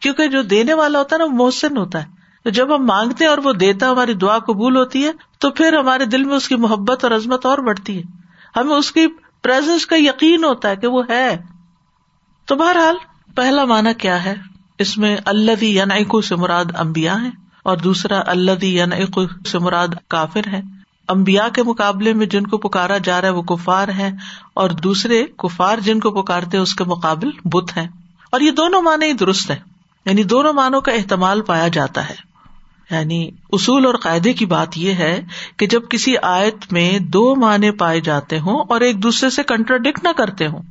کیونکہ جو دینے والا ہوتا ہے نا وہ محسن ہوتا ہے. تو جب ہم مانگتے ہیں اور وہ دیتا, ہماری دعا قبول ہوتی ہے, تو پھر ہمارے دل میں اس کی محبت اور عظمت اور بڑھتی ہے, ہمیں اس کی پریزنس کا یقین ہوتا ہے کہ وہ ہے. تو بہرحال پہلا معنی کیا ہے اس میں, الذی ینعق سے مراد انبیاء ہیں, اور دوسرا الذی ینعق سے مراد کافر ہیں. انبیاء کے مقابلے میں جن کو پکارا جا رہا ہے وہ کفار ہیں, اور دوسرے کفار جن کو پکارتے ہیں اس کے مقابل بت ہیں. اور یہ دونوں معنی ہی درست ہیں, یعنی دونوں معنوں کا احتمال پایا جاتا ہے. یعنی اصول اور قاعدے کی بات یہ ہے کہ جب کسی آیت میں دو معنی پائے جاتے ہوں اور ایک دوسرے سے کنٹراڈکٹ نہ کرتے ہوں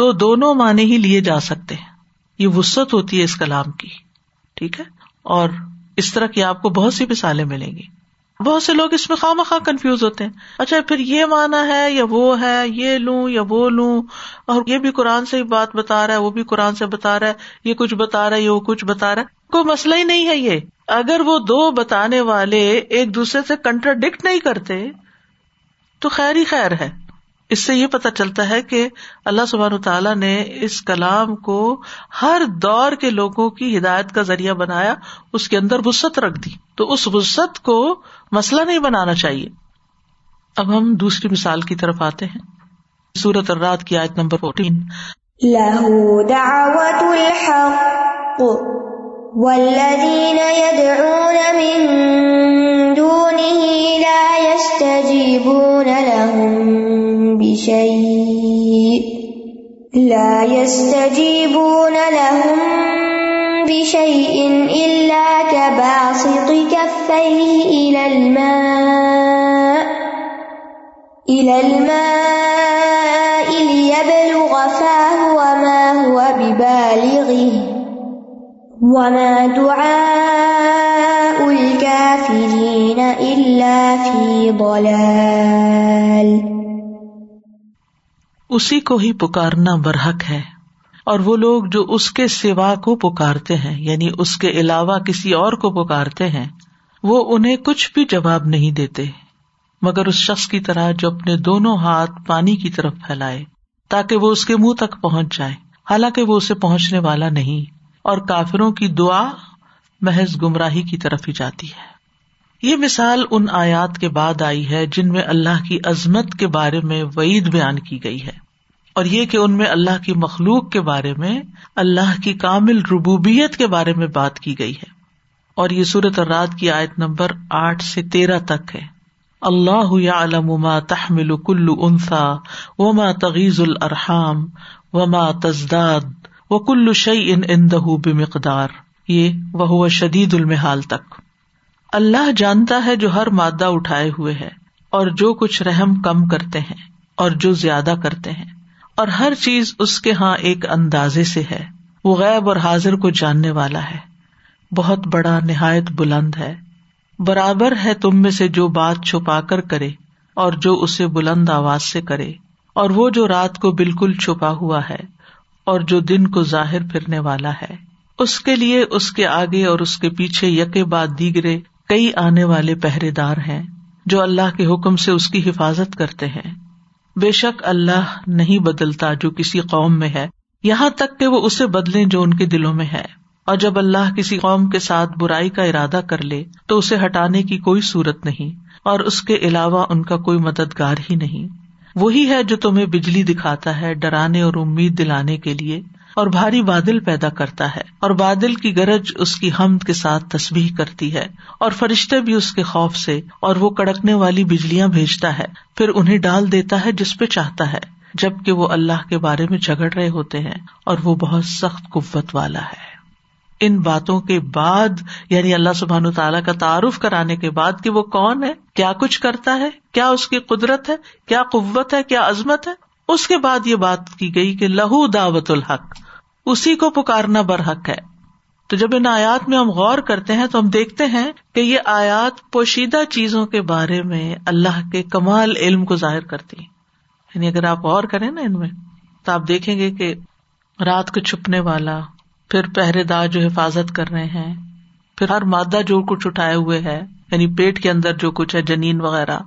تو دونوں معنی ہی لیے جا سکتے ہیں. یہ وسعت ہوتی ہے اس کلام کی, ٹھیک ہے, اور اس طرح کی آپ کو بہت سی مثالیں ملیں گی. بہت سے لوگ اس میں خواہ مخواہ کنفیوز ہوتے ہیں, اچھا پھر یہ معنی ہے یا وہ ہے, یہ لوں یا وہ لوں, اور یہ بھی قرآن سے ہی بات بتا رہا ہے, وہ بھی قرآن سے بتا رہا ہے, یہ کچھ بتا رہا ہے, یہ وہ کچھ بتا رہا ہے. کوئی مسئلہ ہی نہیں ہے یہ, اگر وہ دو بتانے والے ایک دوسرے سے کنٹراڈکٹ نہیں کرتے تو خیر ہی خیر ہے. اس سے یہ پتہ چلتا ہے کہ اللہ سبحانہ تعالیٰ نے اس کلام کو ہر دور کے لوگوں کی ہدایت کا ذریعہ بنایا, اس کے اندر وسعت رکھ دی. تو اس وسعت کو مسئلہ نہیں بنانا چاہیے. اب ہم دوسری مثال کی طرف آتے ہیں, سورۃ الرعد کی آیت نمبر 14, لَهُ دَعْوَةُ الْحَقِّ وَالَّذِينَ يَدْعُونَ مِن دُونِهِ لَا يَسْتَجِيبُونَ لَهُم بِشَيْءٍ إِلَّا كَبَاسِطِ كَفَّيْهِ إِلَى الْمَاءِ لِيَبْلُغَ فَاهُ وَمَا هُوَ بِبَالِغِهِ وَمَا دُعَاءُ الْكَافِرِينَ إِلَّا فِي ضَلَالٍ. اسی کو ہی پکارنا برحق ہے, اور وہ لوگ جو اس کے سوا کو پکارتے ہیں, یعنی اس کے علاوہ کسی اور کو پکارتے ہیں, وہ انہیں کچھ بھی جواب نہیں دیتے مگر اس شخص کی طرح جو اپنے دونوں ہاتھ پانی کی طرف پھیلائے تاکہ وہ اس کے منہ تک پہنچ جائے, حالانکہ وہ اسے پہنچنے والا نہیں. اور کافروں کی دعا محض گمراہی کی طرف ہی جاتی ہے. یہ مثال ان آیات کے بعد آئی ہے جن میں اللہ کی عظمت کے بارے میں وعید بیان کی گئی ہے, اور یہ کہ ان میں اللہ کی مخلوق کے بارے میں, اللہ کی کامل ربوبیت کے بارے میں بات کی گئی ہے. اور یہ سورۃ الرعد کی آیت نمبر 8 سے 13 تک ہے. اللہ یعلم ما تحمل کل انثى وما تغیظ الارحام وما تزداد وکل شیء عنده بمقدار، یہ وہو شدید المحال تک. اللہ جانتا ہے جو ہر مادہ اٹھائے ہوئے ہے، اور جو کچھ رحم کم کرتے ہیں اور جو زیادہ کرتے ہیں، اور ہر چیز اس کے ہاں ایک اندازے سے ہے. وہ غیب اور حاضر کو جاننے والا ہے، بہت بڑا، نہایت بلند ہے. برابر ہے تم میں سے جو بات چھپا کر کرے اور جو اسے بلند آواز سے کرے، اور وہ جو رات کو بالکل چھپا ہوا ہے اور جو دن کو ظاہر پھرنے والا ہے. اس کے لیے اس کے آگے اور اس کے پیچھے یکے بعد دیگرے کئی آنے والے پہرے دار ہیں جو اللہ کے حکم سے اس کی حفاظت کرتے ہیں. بے شک اللہ نہیں بدلتا جو کسی قوم میں ہے، یہاں تک کہ وہ اسے بدلیں جو ان کے دلوں میں ہے. اور جب اللہ کسی قوم کے ساتھ برائی کا ارادہ کر لے تو اسے ہٹانے کی کوئی صورت نہیں، اور اس کے علاوہ ان کا کوئی مددگار ہی نہیں. وہی ہے جو تمہیں بجلی دکھاتا ہے ڈرانے اور امید دلانے کے لیے، اور بھاری بادل پیدا کرتا ہے، اور بادل کی گرج اس کی حمد کے ساتھ تسبیح کرتی ہے، اور فرشتے بھی اس کے خوف سے، اور وہ کڑکنے والی بجلیاں بھیجتا ہے، پھر انہیں ڈال دیتا ہے جس پہ چاہتا ہے، جبکہ وہ اللہ کے بارے میں جھگڑ رہے ہوتے ہیں، اور وہ بہت سخت قوت والا ہے. ان باتوں کے بعد، یعنی اللہ سبحانہ تعالیٰ کا تعارف کرانے کے بعد کہ وہ کون ہے، کیا کچھ کرتا ہے، کیا اس کی قدرت ہے، کیا قوت ہے، کیا عظمت ہے، اس کے بعد یہ بات کی گئی کہ لہو دعوت الحق، اسی کو پکارنا برحق ہے. تو جب ان آیات میں ہم غور کرتے ہیں تو ہم دیکھتے ہیں کہ یہ آیات پوشیدہ چیزوں کے بارے میں اللہ کے کمال علم کو ظاہر کرتی ہیں. یعنی اگر آپ غور کریں نا ان میں، تو آپ دیکھیں گے کہ رات کو چھپنے والا، پھر پہرے دار جو حفاظت کر رہے ہیں، پھر ہر مادہ جو کچھ اٹھائے ہوئے ہے، یعنی پیٹ کے اندر جو کچھ ہے، جنین وغیرہ.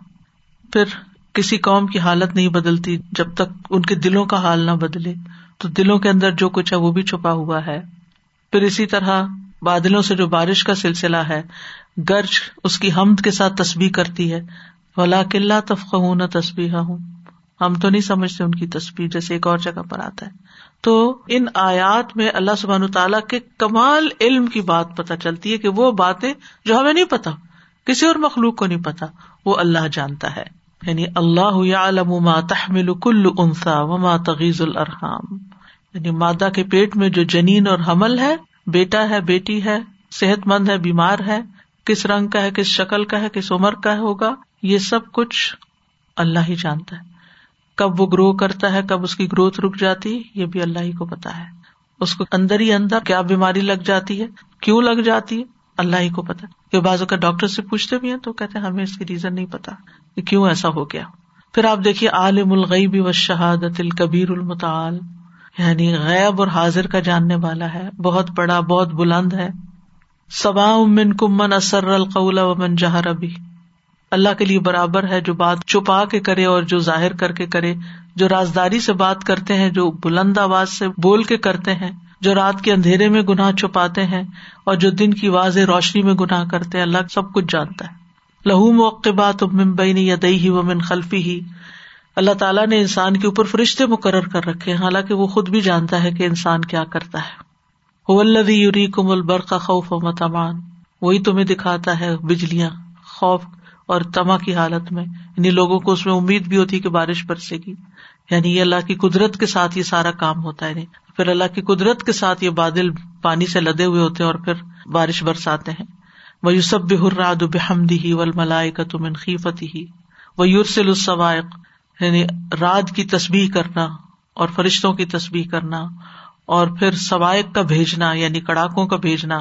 پھر کسی قوم کی حالت نہیں بدلتی جب تک ان کے دلوں کا حال نہ بدلے، تو دلوں کے اندر جو کچھ ہے وہ بھی چھپا ہوا ہے. پھر اسی طرح بادلوں سے جو بارش کا سلسلہ ہے، گرج اس کی حمد کے ساتھ تسبیح کرتی ہے. وَلَٰكِن لَّا تَفْقَهُونَ تَسْبِيحَهُمْ، ہم تو نہیں سمجھتے ان کی تسبیح، جیسے ایک اور جگہ پر آتا ہے. تو ان آیات میں اللہ سبحانہ وتعالیٰ کے کمال علم کی بات پتہ چلتی ہے کہ وہ باتیں جو ہمیں نہیں پتہ، کسی اور مخلوق کو نہیں پتہ، وہ اللہ جانتا ہے. یعنی اللہ یعلم ما تحمل کل انثی وما تغیظ الارحام، یعنی مادہ کے پیٹ میں جو جنین اور حمل ہے، بیٹا ہے، بیٹی ہے، صحت مند ہے، بیمار ہے، کس رنگ کا ہے، کس شکل کا ہے، کس عمر کا ہوگا، یہ سب کچھ اللہ ہی جانتا ہے. کب وہ گرو کرتا ہے، کب اس کی گروتھ رک جاتی ہے، یہ بھی اللہ ہی کو پتا ہے. اس کو اندر ہی اندر کیا بیماری لگ جاتی ہے، کیوں لگ جاتی ہے، اللہ ہی کو پتا ہے. کہ بعض اوقات ڈاکٹر سے پوچھتے بھی ہیں تو کہتے ہیں ہمیں اس کی ریزن نہیں پتا کہ کیوں ایسا ہو گیا. پھر آپ دیکھیے عالم الغیب والشہادۃ الکبیر المتعال، یعنی غیب اور حاضر کا جاننے والا ہے، بہت بڑا، بہت بلند ہے. سواء منکم من اسر القول ومن جہر بہ، اللہ کے لیے برابر ہے جو بات چھپا کے کرے اور جو ظاہر کر کے کرے، جو رازداری سے بات کرتے ہیں، جو بلند آواز سے بول کے کرتے ہیں، جو رات کے اندھیرے میں گناہ چھپاتے ہیں اور جو دن کی واضح روشنی میں گناہ کرتے ہیں. اللہ سب کچھ جانتا ہے. لہو موقبات من بین یدیہ ومن خلفہ، اللہ تعالیٰ نے انسان کے اوپر فرشتے مقرر کر رکھے ہیں، حالانکہ وہ خود بھی جانتا ہے کہ انسان کیا کرتا ہے. ھو الذی یریکم البرق خوفا وطمعا، وہی تمہیں دکھاتا ہے بجلیاں خوف اور تما کی حالت میں، یعنی لوگوں کو اس میں امید بھی ہوتی کہ بارش برسے گی. یعنی یہ اللہ کی قدرت کے ساتھ یہ سارا کام ہوتا ہے. پھر اللہ کی قدرت کے ساتھ یہ بادل پانی سے لدے ہوئے ہوتے ہیں اور پھر بارش برساتے ہیں. وَيُسَبِّحُ الرَّعْدُ بِحَمْدِهِ وَالْمَلَائِكَةُ مِنْ خِيفَتِهِ وَيُرْسِلُ الصَّوَاعِقَ، یعنی رات کی تسبیح کرنا اور فرشتوں کی تسبیح کرنا، اور پھر صواعق کا بھیجنا یعنی کڑاکوں کا بھیجنا.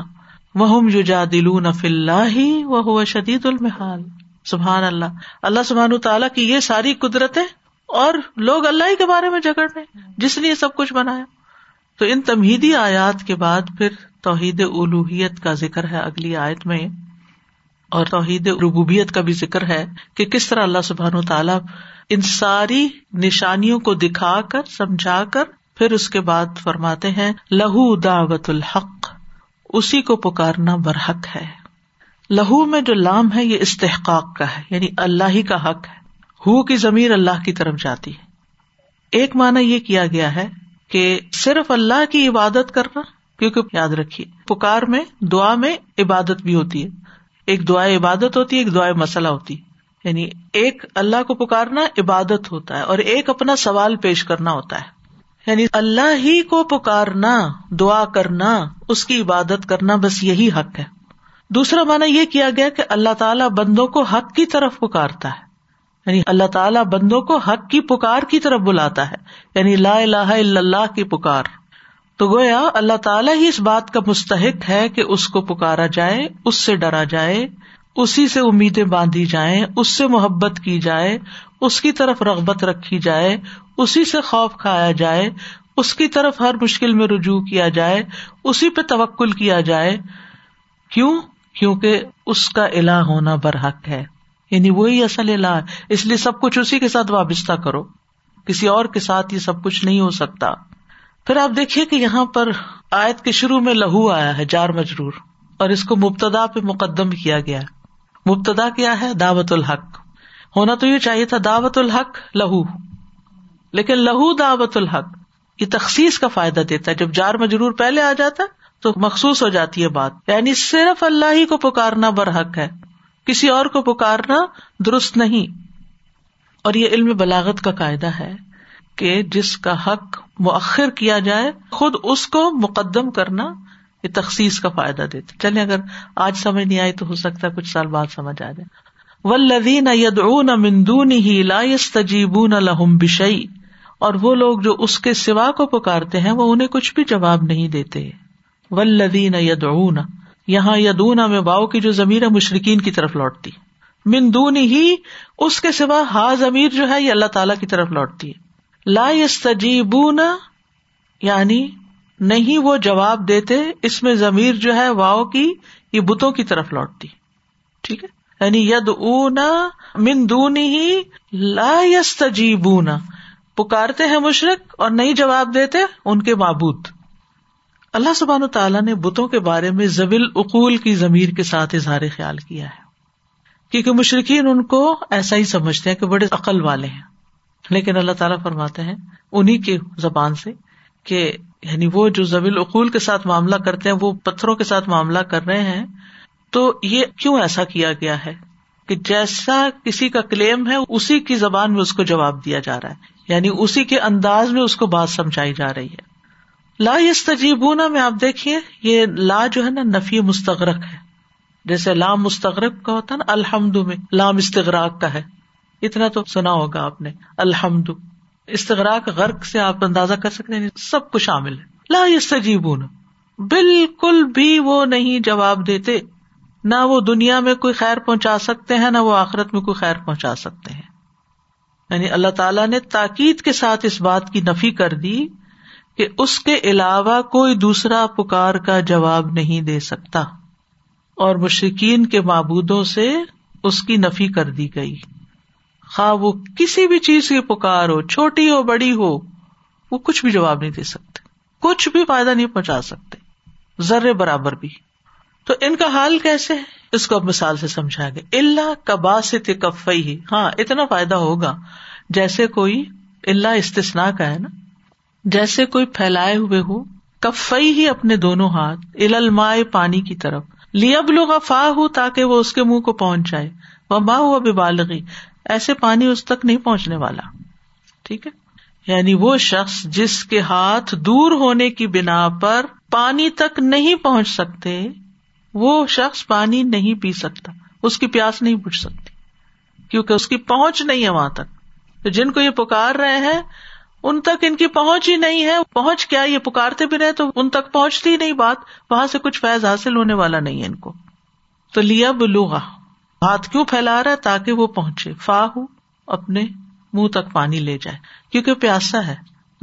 وَهُمْ يُجَادِلُونَ فِي اللَّهِ وَهُوَ شَدِيدُ الْمِحَالِ. سبحان اللہ، اللہ سبحانہ تعالیٰ کی یہ ساری قدرتیں، اور لوگ اللہ ہی کے بارے میں جھگڑ رہے ہیں جس نے یہ سب کچھ بنایا. تو ان تمہیدی آیات کے بعد پھر توحید الوہیت کا ذکر ہے اگلی آیت میں، اور توحید ربوبیت کا بھی ذکر ہے کہ کس طرح اللہ سبحانہ تعالیٰ ان ساری نشانیوں کو دکھا کر، سمجھا کر، پھر اس کے بعد فرماتے ہیں لہو دعوت الحق، اسی کو پکارنا برحق ہے. لہو میں جو لام ہے یہ استحقاق کا ہے، یعنی اللہ ہی کا حق ہے. ہو کی ضمیر اللہ کی طرف جاتی ہے. ایک معنی یہ کیا گیا ہے کہ صرف اللہ کی عبادت کرنا کیونکہ یاد رکھیے پکار میں، دعا میں عبادت بھی ہوتی ہے، ایک دعائے عبادت ہوتی ہے، ایک دعائے مسئلہ ہوتی ہے، یعنی ایک اللہ کو پکارنا عبادت ہوتا ہے اور ایک اپنا سوال پیش کرنا ہوتا ہے، یعنی اللہ ہی کو پکارنا، دعا کرنا، اس کی عبادت کرنا، بس یہی حق ہے. دوسرا معنی یہ کیا گیا کہ اللہ تعالیٰ بندوں کو حق کی طرف پکارتا ہے، یعنی اللہ تعالیٰ بندوں کو حق کی پکار کی طرف بلاتا ہے، یعنی لا الہ الا اللہ کی پکار. تو گویا اللہ تعالیٰ ہی اس بات کا مستحق ہے کہ اس کو پکارا جائے، اس سے ڈرا جائے، اسی سے امیدیں باندھی جائیں، اس سے محبت کی جائے، اس کی طرف رغبت رکھی جائے، اسی سے خوف کھایا جائے، اس کی طرف ہر مشکل میں رجوع کیا جائے، اسی پہ توکل کیا جائے. کیونکہ اس کا الہ ہونا برحق ہے، یعنی وہی اصل الہ ہے، اس لیے سب کچھ اسی کے ساتھ وابستہ کرو، کسی اور کے ساتھ یہ سب کچھ نہیں ہو سکتا. پھر آپ دیکھیے کہ یہاں پر آیت کے شروع میں لہو آیا ہے، جار مجرور، اور اس کو مبتدا پہ مقدم کیا گیا. مبتدا کیا ہے؟ دعوت الحق. ہونا تو یہ چاہیے تھا دعوت الحق لہو، لیکن لہو دعوت الحق، یہ تخصیص کا فائدہ دیتا ہے. جب جار مجرور پہلے آ جاتا تو مخصوص ہو جاتی ہے بات، یعنی صرف اللہ ہی کو پکارنا برحق ہے، کسی اور کو پکارنا درست نہیں. اور یہ علم بلاغت کا قاعدہ ہے کہ جس کا حق مؤخر کیا جائے خود اس کو مقدم کرنا، یہ تخصیص کا فائدہ دیتا. چلیں اگر آج سمجھ نہیں آئی تو ہو سکتا ہے کچھ سال بعد سمجھ آ جائے. والذین یدعون من دونہ لا یستجیبون لہم بشیء، اور وہ لوگ جو اس کے سوا کو پکارتے ہیں وہ انہیں کچھ بھی جواب نہیں دیتے. والذین یدعون، یہاں یدعون میں واو کی جو ضمیر ہے مشرکین کی طرف لوٹتی، من دونہ اس کے سوا، ہا ضمیر جو ہے یہ اللہ تعالی کی طرف لوٹتی. لا یستجیبون یعنی نہیں وہ جواب دیتے، اس میں ضمیر جو ہے واو کی یہ بتوں کی طرف لوٹتی، ٹھیک ہے، یعنی یدعون من دونہ لا یستجیبون، پکارتے ہیں مشرک اور نہیں جواب دیتے ان کے معبود. اللہ سبحانہ و تعالیٰ نے بتوں کے بارے میں ذوی العقول کی ضمیر کے ساتھ اظہار خیال کیا ہے، کیونکہ مشرکین ان کو ایسا ہی سمجھتے ہیں کہ بڑے عقل والے ہیں، لیکن اللہ تعالیٰ فرماتے ہیں انہی کی زبان سے کہ یعنی وہ جو ذوی العقول کے ساتھ معاملہ کرتے ہیں وہ پتھروں کے ساتھ معاملہ کر رہے ہیں. تو یہ کیوں ایسا کیا گیا ہے کہ جیسا کسی کا کلیم ہے اسی کی زبان میں اس کو جواب دیا جا رہا ہے، یعنی اسی کے انداز میں اس کو بات سمجھائی جا رہی ہے. لا یستجیبون میں آپ دیکھیے یہ لا جو ہے نا نفی مستغرق ہے، جیسے لام مستغرق کا ہوتا ہے نا الحمد، میں لام استغراق کا ہے، اتنا تو سنا ہوگا آپ نے الحمد. استغراق غرق سے آپ اندازہ کر سکتے ہیں، سب کچھ شامل ہے. لا یستجیبون، بالکل بھی وہ نہیں جواب دیتے، نہ وہ دنیا میں کوئی خیر پہنچا سکتے ہیں نہ وہ آخرت میں کوئی خیر پہنچا سکتے ہیں. یعنی اللہ تعالیٰ نے تاکید کے ساتھ اس بات کی نفی کر دی کہ اس کے علاوہ کوئی دوسرا پکار کا جواب نہیں دے سکتا، اور مشرکین کے معبودوں سے اس کی نفی کر دی گئی، خواہ وہ کسی بھی چیز کی پکار ہو، چھوٹی ہو بڑی ہو، وہ کچھ بھی جواب نہیں دے سکتے، کچھ بھی فائدہ نہیں پہنچا سکتے، ذرے برابر بھی. تو ان کا حال کیسے ہے اس کو اب مثال سے سمجھا گیا. اللہ کباسط کفیہ، ہاں اتنا فائدہ ہوگا جیسے کوئی، اللہ استثناء کا ہے نا، جیسے کوئی پھیلائے ہوئے ہو کفئی ہی اپنے دونوں ہاتھ الالماء پانی کی طرف، لیبلغ فاہ تاکہ وہ اس کے منہ کو پہنچ جائے، وما ہوا ببالغی ایسے پانی اس تک نہیں پہنچنے والا، ٹھیک ہے، یعنی وہ شخص جس کے ہاتھ دور ہونے کی بنا پر پانی تک نہیں پہنچ سکتے، وہ شخص پانی نہیں پی سکتا، اس کی پیاس نہیں بجھ سکتی کیونکہ اس کی پہنچ نہیں ہے وہاں تک. تو جن کو یہ پکار رہے ہیں ان تک ان کی پہنچ ہی نہیں ہے، پہنچ کیا، یہ پکارتے بھی رہے تو ان تک پہنچتی ہی نہیں بات، وہاں سے کچھ فیض حاصل ہونے والا نہیں ہے ان کو. تو لیبلغ ہاتھ کیوں پھیلا رہا ہے؟ تاکہ وہ پہنچے، فاہ اپنے منہ تک پانی لے جائے، کیونکہ پیاسا ہے،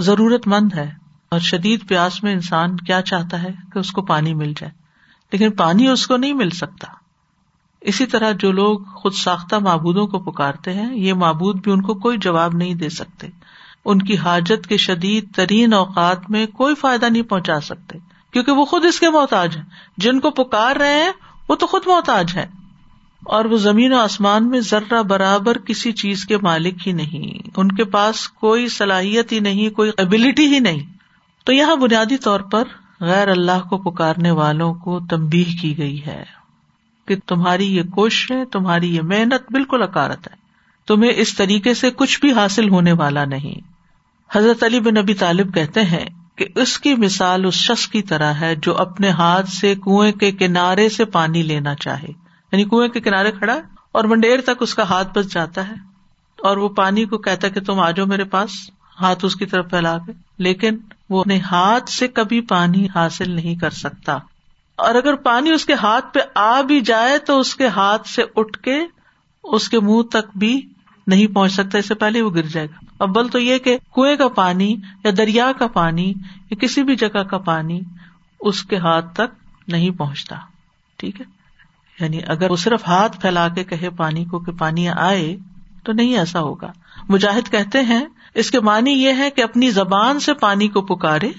ضرورت مند ہے، اور شدید پیاس میں انسان کیا چاہتا ہے کہ اس کو پانی مل جائے، لیکن پانی اس کو نہیں مل سکتا. اسی طرح جو لوگ خود ساختہ معبودوں کو پکارتے ہیں، یہ معبود بھی ان کو کوئی جواب نہیں دے سکتے، ان کی حاجت کے شدید ترین اوقات میں کوئی فائدہ نہیں پہنچا سکتے، کیونکہ وہ خود اس کے محتاج ہیں. جن کو پکار رہے ہیں وہ تو خود محتاج ہیں، اور وہ زمین و آسمان میں ذرہ برابر کسی چیز کے مالک ہی نہیں، ان کے پاس کوئی صلاحیت ہی نہیں، کوئی ایبیلٹی ہی نہیں. تو یہاں بنیادی طور پر غیر اللہ کو پکارنے والوں کو تنبیہ کی گئی ہے کہ تمہاری یہ کوششیں، تمہاری یہ محنت بالکل عقارت ہے، تمہیں اس طریقے سے کچھ بھی حاصل ہونے والا نہیں۔ حضرت علی بن ابی طالب کہتے ہیں کہ اس کی مثال اس شخص کی طرح ہے جو اپنے ہاتھ سے کنویں کے کنارے سے پانی لینا چاہے، یعنی کنویں کے کنارے کھڑا اور منڈیر تک اس کا ہاتھ بس جاتا ہے، اور وہ پانی کو کہتا کہ تم آ جاؤ میرے پاس، ہاتھ اس کی طرف پھیلا کے، لیکن وہ اپنے ہاتھ سے کبھی پانی حاصل نہیں کر سکتا، اور اگر پانی اس کے ہاتھ پہ آ بھی جائے تو اس کے ہاتھ سے اٹھ کے اس کے منہ تک بھی نہیں پہنچ سکتا، اس سے پہلے وہ گر جائے گا۔ اول تو یہ کہ کنویں کا پانی یا دریا کا پانی یا کسی بھی جگہ کا پانی اس کے ہاتھ تک نہیں پہنچتا، ٹھیک ہے، یعنی اگر وہ صرف ہاتھ پھیلا کے کہے پانی کو کہ پانی آئے تو نہیں ایسا ہوگا۔ مجاہد کہتے ہیں اس کے معنی یہ ہے کہ اپنی زبان سے پانی کو پکارے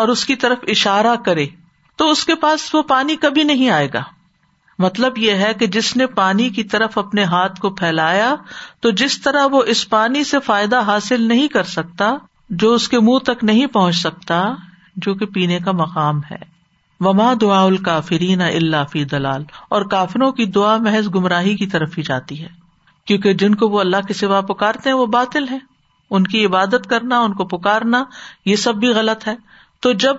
اور اس کی طرف اشارہ کرے تو اس کے پاس وہ پانی کبھی نہیں آئے گا۔ مطلب یہ ہے کہ جس نے پانی کی طرف اپنے ہاتھ کو پھیلایا تو جس طرح وہ اس پانی سے فائدہ حاصل نہیں کر سکتا جو اس کے منہ تک نہیں پہنچ سکتا، جو کہ پینے کا مقام ہے۔ وما دعاء الکافرین الا فی ضلال، اور کافروں کی دعا محض گمراہی کی طرف ہی جاتی ہے، کیونکہ جن کو وہ اللہ کے سوا پکارتے ہیں وہ باطل ہیں، ان کی عبادت کرنا، ان کو پکارنا، یہ سب بھی غلط ہے۔ تو جب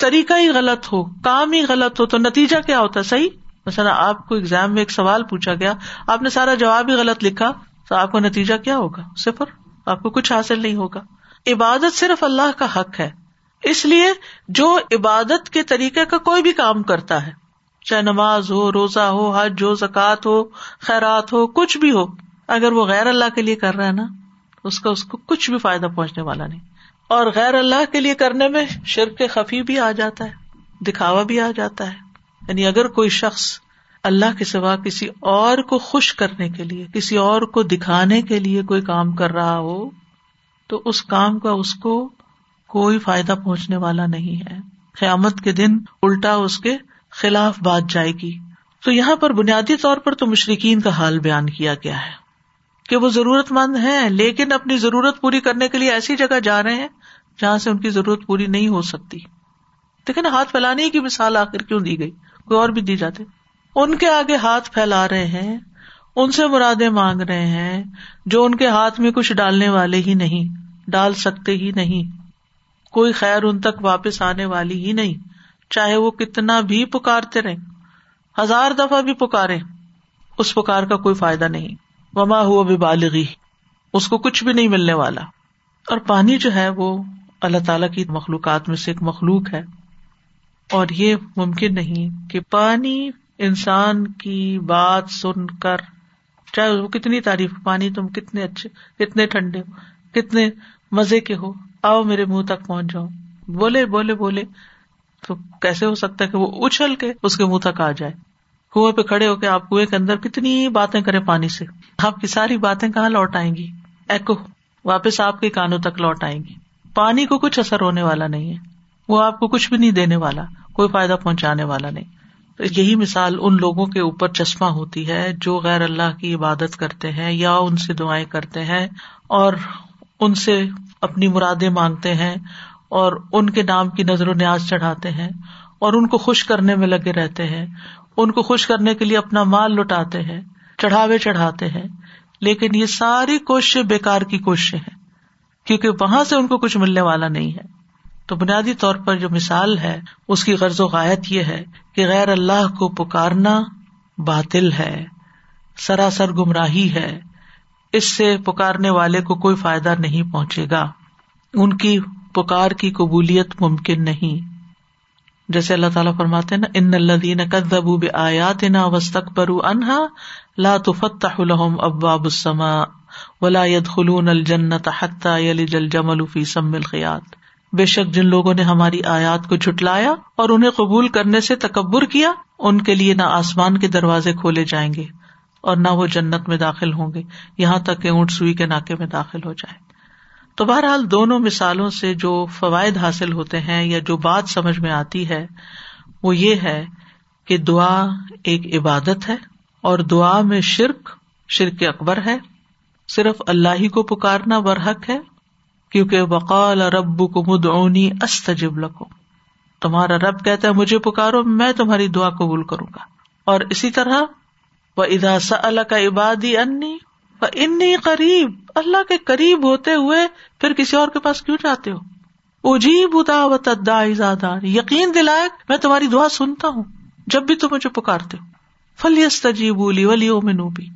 طریقہ ہی غلط ہو، کام ہی غلط ہو، تو نتیجہ کیا ہوتا ہے؟ صحیح؟ مثلا آپ کو ایگزام میں ایک سوال پوچھا گیا، آپ نے سارا جواب ہی غلط لکھا تو آپ کو نتیجہ کیا ہوگا؟ صفر، آپ کو کچھ حاصل نہیں ہوگا۔ عبادت صرف اللہ کا حق ہے، اس لیے جو عبادت کے طریقے کا کوئی بھی کام کرتا ہے، چاہے نماز ہو، روزہ ہو، حج ہو، زکوٰۃ ہو، خیرات ہو، کچھ بھی ہو، اگر وہ غیر اللہ کے لیے کر رہا ہے نا، اس کو کچھ بھی فائدہ پہنچنے والا نہیں۔ اور غیر اللہ کے لیے کرنے میں شرک خفی بھی آ جاتا ہے، دکھاوا بھی آ جاتا ہے، یعنی اگر کوئی شخص اللہ کے سوا کسی اور کو خوش کرنے کے لیے، کسی اور کو دکھانے کے لیے کوئی کام کر رہا ہو تو اس کام کا اس کو کوئی فائدہ پہنچنے والا نہیں ہے، قیامت کے دن الٹا اس کے خلاف بات جائے گی۔ تو یہاں پر بنیادی طور پر تو مشرکین کا حال بیان کیا گیا ہے کہ وہ ضرورت مند ہیں لیکن اپنی ضرورت پوری کرنے کے لیے ایسی جگہ جا رہے ہیں جہاں سے ان کی ضرورت پوری نہیں ہو سکتی۔ دیکھیں نا، ہاتھ پھیلانے کی مثال آخر کیوں دی گئی؟ کوئی اور بھی دی جاتے، ان کے آگے ہاتھ پھیلا رہے ہیں، ان سے مرادیں مانگ رہے ہیں جو ان کے ہاتھ میں کچھ ڈالنے والے ہی نہیں، ڈال سکتے ہی نہیں، کوئی خیر ان تک واپس آنے والی ہی نہیں، چاہے وہ کتنا بھی پکارتے رہیں، 1000 دفعہ بھی پکاریں، اس پکار کا کوئی فائدہ نہیں۔ وما ہوا ببالغی، اس کو کچھ بھی نہیں ملنے والا۔ اور پانی جو ہے وہ اللہ تعالیٰ کی مخلوقات میں سے ایک مخلوق ہے، اور یہ ممکن نہیں کہ پانی انسان کی بات سن کر، چاہے وہ کتنی تعریف، پانی تم کتنے اچھے، کتنے ٹھنڈے ہو، کتنے مزے کے ہو، آؤ میرے منہ تک پہنچ جاؤ، بولے بولے بولے، تو کیسے ہو سکتا ہے کہ وہ اچھل کے اس کے منہ تک آ جائے؟ کنویں پہ کھڑے ہو کے آپ کنویں کے اندر کتنی باتیں کریں پانی سے، آپ کی ساری باتیں کہاں لوٹ آئیں گی؟ ایکو واپس آپ کے کانوں تک لوٹ آئیں گی۔ پانی کو کچھ اثر ہونے والا نہیں ہے، وہ آپ کو کچھ بھی نہیں دینے والا، کوئی فائدہ پہنچانے والا نہیں۔ تو یہی مثال ان لوگوں کے اوپر چشمہ ہوتی ہے جو غیر اللہ کی عبادت کرتے ہیں یا ان سے دعائیں کرتے ہیں اور ان سے اپنی مرادیں مانگتے ہیں اور ان کے نام کی نظر و نیاز چڑھاتے ہیں اور ان کو خوش کرنے میں لگے رہتے ہیں، ان کو خوش کرنے کے لیے اپنا مال لٹاتے ہیں، چڑھاوے چڑھاتے ہیں، لیکن یہ ساری کوششیں بیکار کی کوششیں ہیں کیونکہ وہاں سے ان کو کچھ ملنے والا نہیں ہے۔ تو بنیادی طور پر جو مثال ہے اس کی غرض و غایت یہ ہے کہ غیر اللہ کو پکارنا باطل ہے، سراسر گمراہی ہے، اس سے پکارنے والے کو کوئی فائدہ نہیں پہنچے گا، ان کی پکار کی قبولیت ممکن نہیں۔ جیسے اللہ تعالیٰ فرماتے ہیں نا، ان الذین کذبوا بآیاتنا واستکبروا عنها لا تفتح لهم ابواب السماء ولا يدخلون الجنۃ حتى یلج الجمل فی سم الخیاط، بے شک جن لوگوں نے ہماری آیات کو جھٹلایا اور انہیں قبول کرنے سے تکبر کیا، ان کے لیے نہ آسمان کے دروازے کھولے جائیں گے اور نہ وہ جنت میں داخل ہوں گے، یہاں تک کہ اونٹ سوئی کے ناکے میں داخل ہو جائے۔ تو بہرحال دونوں مثالوں سے جو فوائد حاصل ہوتے ہیں یا جو بات سمجھ میں آتی ہے وہ یہ ہے کہ دعا ایک عبادت ہے، اور دعا میں شرک اکبر ہے، صرف اللہ ہی کو پکارنا برحق ہے، کیونکہ وقال ربکم ادعونی استجب لکم، تمہارا رب کہتا ہے مجھے پکارو میں تمہاری دعا قبول کروں گا. اور اسی طرح وَإِذَا سَأَلَكَ عِبَادِي أَنِّي فَإِنِّي قَرِيب، اللہ کے قریب ہوتے ہوئے پھر کسی اور کے پاس کیوں جاتے ہو. اجیب دعوت الداعِ اذا دعان، یقین دلائے میں تمہاری دعا سنتا ہوں جب بھی تم مجھے پکارتے ہو. فَلْيَسْتَجِيبُوا لِي وَلْيُؤْمِنُوا بِي،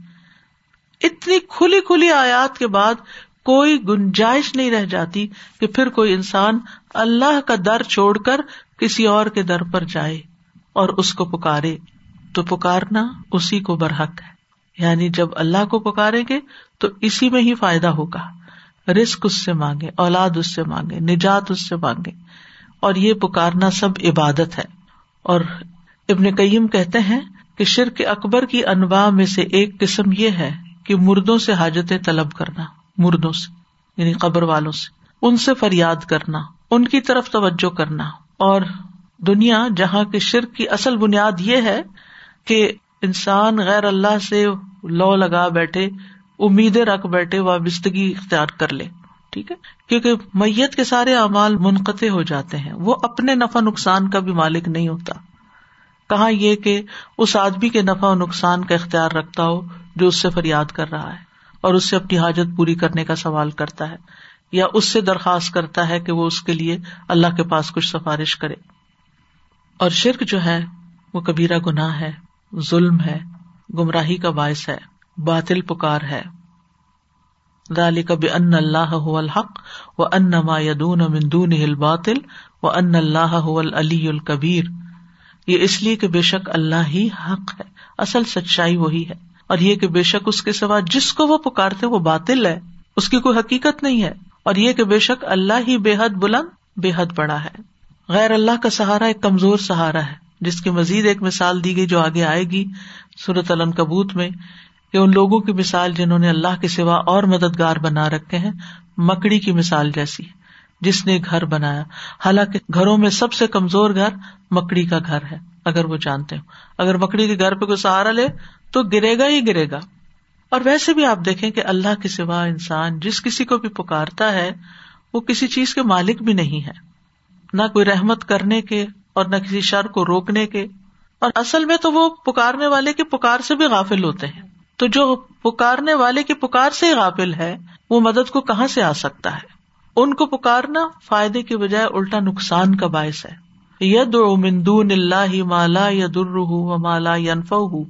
اتنی کھلی کھلی آیات کے بعد کوئی گنجائش نہیں رہ جاتی کہ پھر کوئی انسان اللہ کا در چھوڑ کر کسی اور کے در پر جائے اور اس کو پکارے. تو پکارنا اسی کو برحق ہے، یعنی جب اللہ کو پکاریں گے تو اسی میں ہی فائدہ ہوگا. رزق اس سے مانگے، اولاد اس سے مانگے، نجات اس سے مانگے، اور یہ پکارنا سب عبادت ہے. اور ابن قیم کہتے ہیں کہ شرک اکبر کی انواع میں سے ایک قسم یہ ہے کہ مردوں سے حاجتیں طلب کرنا، مردوں سے یعنی قبر والوں سے، ان سے فریاد کرنا، ان کی طرف توجہ کرنا. اور دنیا جہاں کے شرک کی اصل بنیاد یہ ہے کہ انسان غیر اللہ سے لو لگا بیٹھے، امیدیں رکھ بیٹھے، وابستگی اختیار کر لے. ٹھیک ہے، کیونکہ میت کے سارے اعمال منقطع ہو جاتے ہیں، وہ اپنے نفع نقصان کا بھی مالک نہیں ہوتا. کہاں یہ کہ اس آدمی کے نفع و نقصان کا اختیار رکھتا ہو جو اس سے فریاد کر رہا ہے اور اس سے اپنی حاجت پوری کرنے کا سوال کرتا ہے، یا اس سے درخواست کرتا ہے کہ وہ اس کے لیے اللہ کے پاس کچھ سفارش کرے. اور شرک جو ہے وہ کبیرہ گناہ ہے، ظلم ہے، گمراہی کا باعث ہے، باطل پکار ہے. ذالک بان اللہ هو الحق وان ما یدعون من دونہ الباطل وان اللہ هو العلی الکبیر. یہ اس لیے کہ بے شک اللہ ہی حق ہے، اصل سچائی وہی ہے، اور یہ کہ بے شک اس کے سوا جس کو وہ پکارتے وہ باطل ہے، اس کی کوئی حقیقت نہیں ہے، اور یہ کہ بے شک اللہ ہی بے حد بلند بے حد بڑا ہے. غیر اللہ کا سہارا ایک کمزور سہارا ہے، جس کی مزید ایک مثال دی گئی جو آگے آئے گی سورۃ العنکبوت میں، کہ ان لوگوں کی مثال جنہوں نے اللہ کے سوا اور مددگار بنا رکھے ہیں مکڑی کی مثال جیسی، جس نے گھر بنایا، حالانکہ گھروں میں سب سے کمزور گھر مکڑی کا گھر ہے. اگر وہ جانتے ہوں اگر مکڑی کے گھر پہ کوئی سہارا لے تو گرے گا ہی گرے گا. اور ویسے بھی آپ دیکھیں کہ اللہ کے سوا انسان جس کسی کو بھی پکارتا ہے وہ کسی چیز کے مالک بھی نہیں ہے، نہ کوئی رحمت کرنے کے اور نہ کسی شر کو روکنے کے، اور اصل میں تو وہ پکارنے والے کی پکار سے بھی غافل ہوتے ہیں. تو جو پکارنے والے کی پکار سے غافل ہے وہ مدد کو کہاں سے آ سکتا ہے. ان کو پکارنا فائدے کے بجائے الٹا نقصان کا باعث ہے. یدعو من دون اللہ ما لا یضرہ وما لا ینفعہ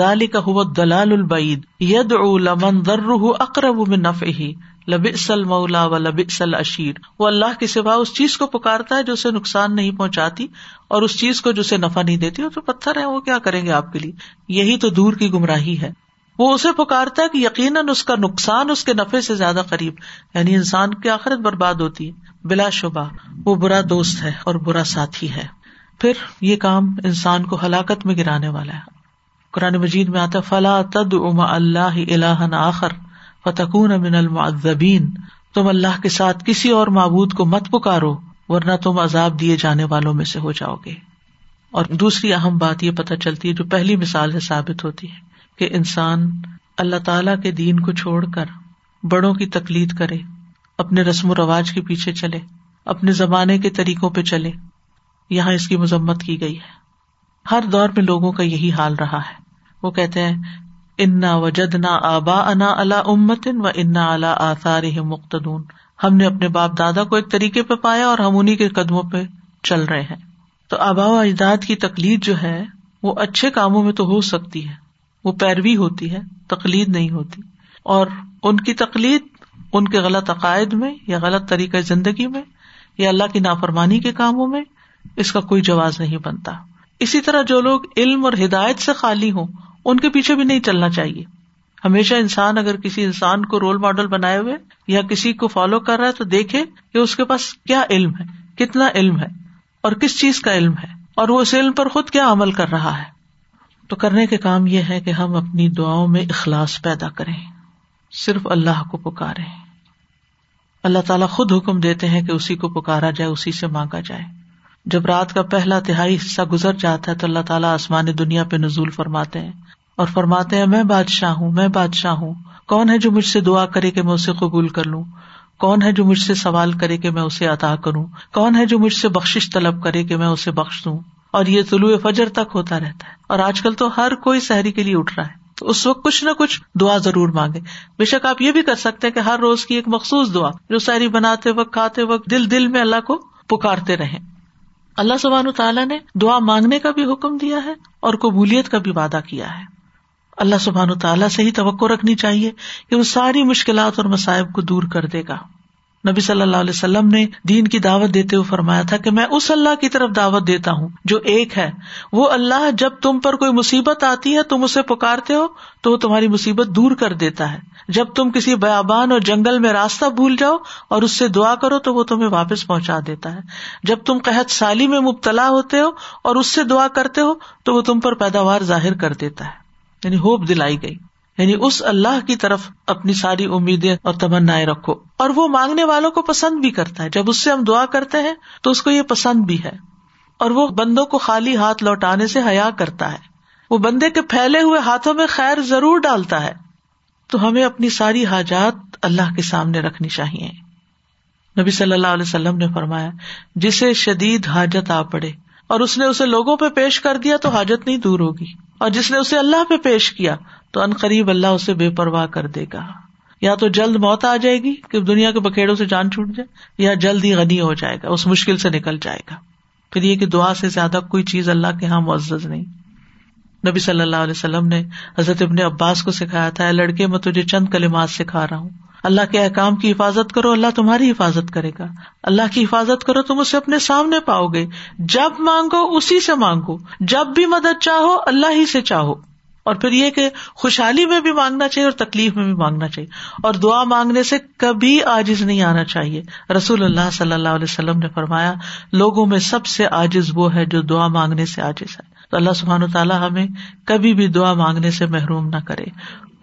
ذالک ھو الضلال البعید یدعو لمن ضرہ اقرب من نفعہ لبئس المولا ولبئس العشیر. وہ اللہ کے سوا اس چیز کو پکارتا ہے جو اسے نقصان نہیں پہنچاتی، اور اس چیز کو جو اسے نفع نہیں دیتی. وہ تو پتھر ہے، وہ کیا کریں گے آپ کے لیے، یہی تو دور کی گمراہی ہے. وہ اسے پکارتا ہے کہ یقیناً اس کا نقصان اس کے نفع سے زیادہ قریب، یعنی انسان کی آخرت برباد ہوتی ہے. بلا شبہ وہ برا دوست ہے اور برا ساتھی ہے. پھر یہ کام انسان کو ہلاکت میں گرانے والا ہے. قرآن مجید میں آتا ہے فَلَا تَدْعُ مَعَ اللَّهِ إِلَٰهًا آخَرَ فَتَكُونَ مِنَ الْمُعَذَّبِينَ. تم اللہ کے ساتھ کسی اور معبود کو مت پکارو ورنہ تم عذاب دیے جانے والوں میں سے ہو جاؤ گے. اور دوسری اہم بات یہ پتہ چلتی ہے جو پہلی مثال سے ثابت ہوتی ہے کہ انسان اللہ تعالیٰ کے دین کو چھوڑ کر بڑوں کی تقلید کرے، اپنے رسم و رواج کے پیچھے چلے، اپنے زمانے کے طریقوں پہ چلے. یہاں اس کی مذمت کی گئی ہے. ہر دور میں لوگوں کا یہی حال رہا ہے. وہ کہتے ہیں انا وجدنا آباءنا علی امۃ و انا علی آثارہم مقتدون، ہم نے اپنے باپ دادا کو ایک طریقے پہ پایا اور ہم انہی کے قدموں پہ چل رہے ہیں. تو آباء و اجداد کی تقلید جو ہے وہ اچھے کاموں میں تو ہو سکتی ہے، وہ پیروی ہوتی ہے، تقلید نہیں ہوتی. اور ان کی تقلید ان کے غلط عقائد میں یا غلط طریقہ زندگی میں یا اللہ کی نافرمانی کے کاموں میں اس کا کوئی جواز نہیں بنتا. اسی طرح جو لوگ علم اور ہدایت سے خالی ہوں ان کے پیچھے بھی نہیں چلنا چاہیے. ہمیشہ انسان اگر کسی انسان کو رول ماڈل بنائے ہوئے یا کسی کو فالو کر رہا ہے تو دیکھے کہ اس کے پاس کیا علم ہے، کتنا علم ہے، اور کس چیز کا علم ہے، اور وہ اس علم پر خود کیا عمل کر رہا ہے. تو کرنے کے کام یہ ہے کہ ہم اپنی دعاؤں میں اخلاص پیدا کریں، صرف اللہ کو پکاریں. اللہ تعالیٰ خود حکم دیتے ہیں کہ اسی کو پکارا جائے، اسی سے مانگا جائے. جب رات کا پہلا تہائی حصہ گزر جاتا ہے تو اللہ تعالیٰ آسمان دنیا پہ نزول فرماتے ہیں اور فرماتے ہیں میں بادشاہ ہوں، میں بادشاہ ہوں، کون ہے جو مجھ سے دعا کرے کہ میں اسے قبول کر لوں، کون ہے جو مجھ سے سوال کرے کہ میں اسے عطا کروں؟ کون ہے جو مجھ سے بخشش طلب کرے کہ میں اسے بخش دوں؟ اور یہ طلوع فجر تک ہوتا رہتا ہے، اور آج کل تو ہر کوئی سحری کے لیے اٹھ رہا ہے، تو اس وقت کچھ نہ کچھ دعا ضرور مانگے. بے شک آپ یہ بھی کر سکتے ہیں کہ ہر روز کی ایک مخصوص دعا جو سحری بناتے وقت، کھاتے وقت، دل میں اللہ کو پکارتے رہیں. اللہ سبحانہ تعالیٰ نے دعا مانگنے کا بھی حکم دیا ہے اور قبولیت کا بھی وعدہ کیا ہے. اللہ سبحانہ تعالیٰ سے ہی توقع رکھنی چاہیے کہ وہ ساری مشکلات اور مصائب کو دور کر دے گا. نبی صلی اللہ علیہ وسلم نے دین کی دعوت دیتے ہوئے فرمایا تھا کہ میں اس اللہ کی طرف دعوت دیتا ہوں جو ایک ہے. وہ اللہ جب تم پر کوئی مصیبت آتی ہے، تم اسے پکارتے ہو تو وہ تمہاری مصیبت دور کر دیتا ہے. جب تم کسی بیابان اور جنگل میں راستہ بھول جاؤ اور اس سے دعا کرو تو وہ تمہیں واپس پہنچا دیتا ہے. جب تم قحط سالی میں مبتلا ہوتے ہو اور اس سے دعا کرتے ہو تو وہ تم پر پیداوار ظاہر کر دیتا ہے. یعنی ہوپ دلائی گئی، یعنی اس اللہ کی طرف اپنی ساری امیدیں اور تمنائیں رکھو. اور وہ مانگنے والوں کو پسند بھی کرتا ہے. جب اس سے ہم دعا کرتے ہیں تو اس کو یہ پسند بھی ہے. اور وہ بندوں کو خالی ہاتھ لوٹانے سے حیا کرتا ہے. وہ بندے کے پھیلے ہوئے ہاتھوں میں خیر ضرور ڈالتا ہے. تو ہمیں اپنی ساری حاجات اللہ کے سامنے رکھنی چاہیے. نبی صلی اللہ علیہ وسلم نے فرمایا، جسے شدید حاجت آ پڑے اور اس نے اسے لوگوں پہ پیش کر دیا تو حاجت نہیں دور ہوگی، اور جس نے اسے اللہ پہ پیش کیا تو ان قریب اللہ اسے بے پرواہ کر دے گا. یا تو جلد موت آ جائے گی کہ دنیا کے بکیڑوں سے جان چھوٹ جائے، یا جلد ہی غنی ہو جائے گا، اس مشکل سے نکل جائے گا. پھر یہ کہ دعا سے زیادہ کوئی چیز اللہ کے ہاں معزز نہیں. نبی صلی اللہ علیہ وسلم نے حضرت ابن عباس کو سکھایا تھا، اے لڑکے، میں تجھے چند کلمات سکھا رہا ہوں، اللہ کے احکام کی حفاظت کرو، اللہ تمہاری حفاظت کرے گا. اللہ کی حفاظت کرو، تم اسے اپنے سامنے پاؤ گے. جب مانگو اسی سے مانگو، جب بھی مدد چاہو اللہ ہی سے چاہو. اور پھر یہ کہ خوشحالی میں بھی مانگنا چاہیے اور تکلیف میں بھی مانگنا چاہیے، اور دعا مانگنے سے کبھی عاجز نہیں آنا چاہیے. رسول اللہ صلی اللہ علیہ وسلم نے فرمایا، لوگوں میں سب سے عاجز وہ ہے جو دعا مانگنے سے عاجز ہے. تو اللہ سبحانہ تعالیٰ ہمیں کبھی بھی دعا مانگنے سے محروم نہ کرے،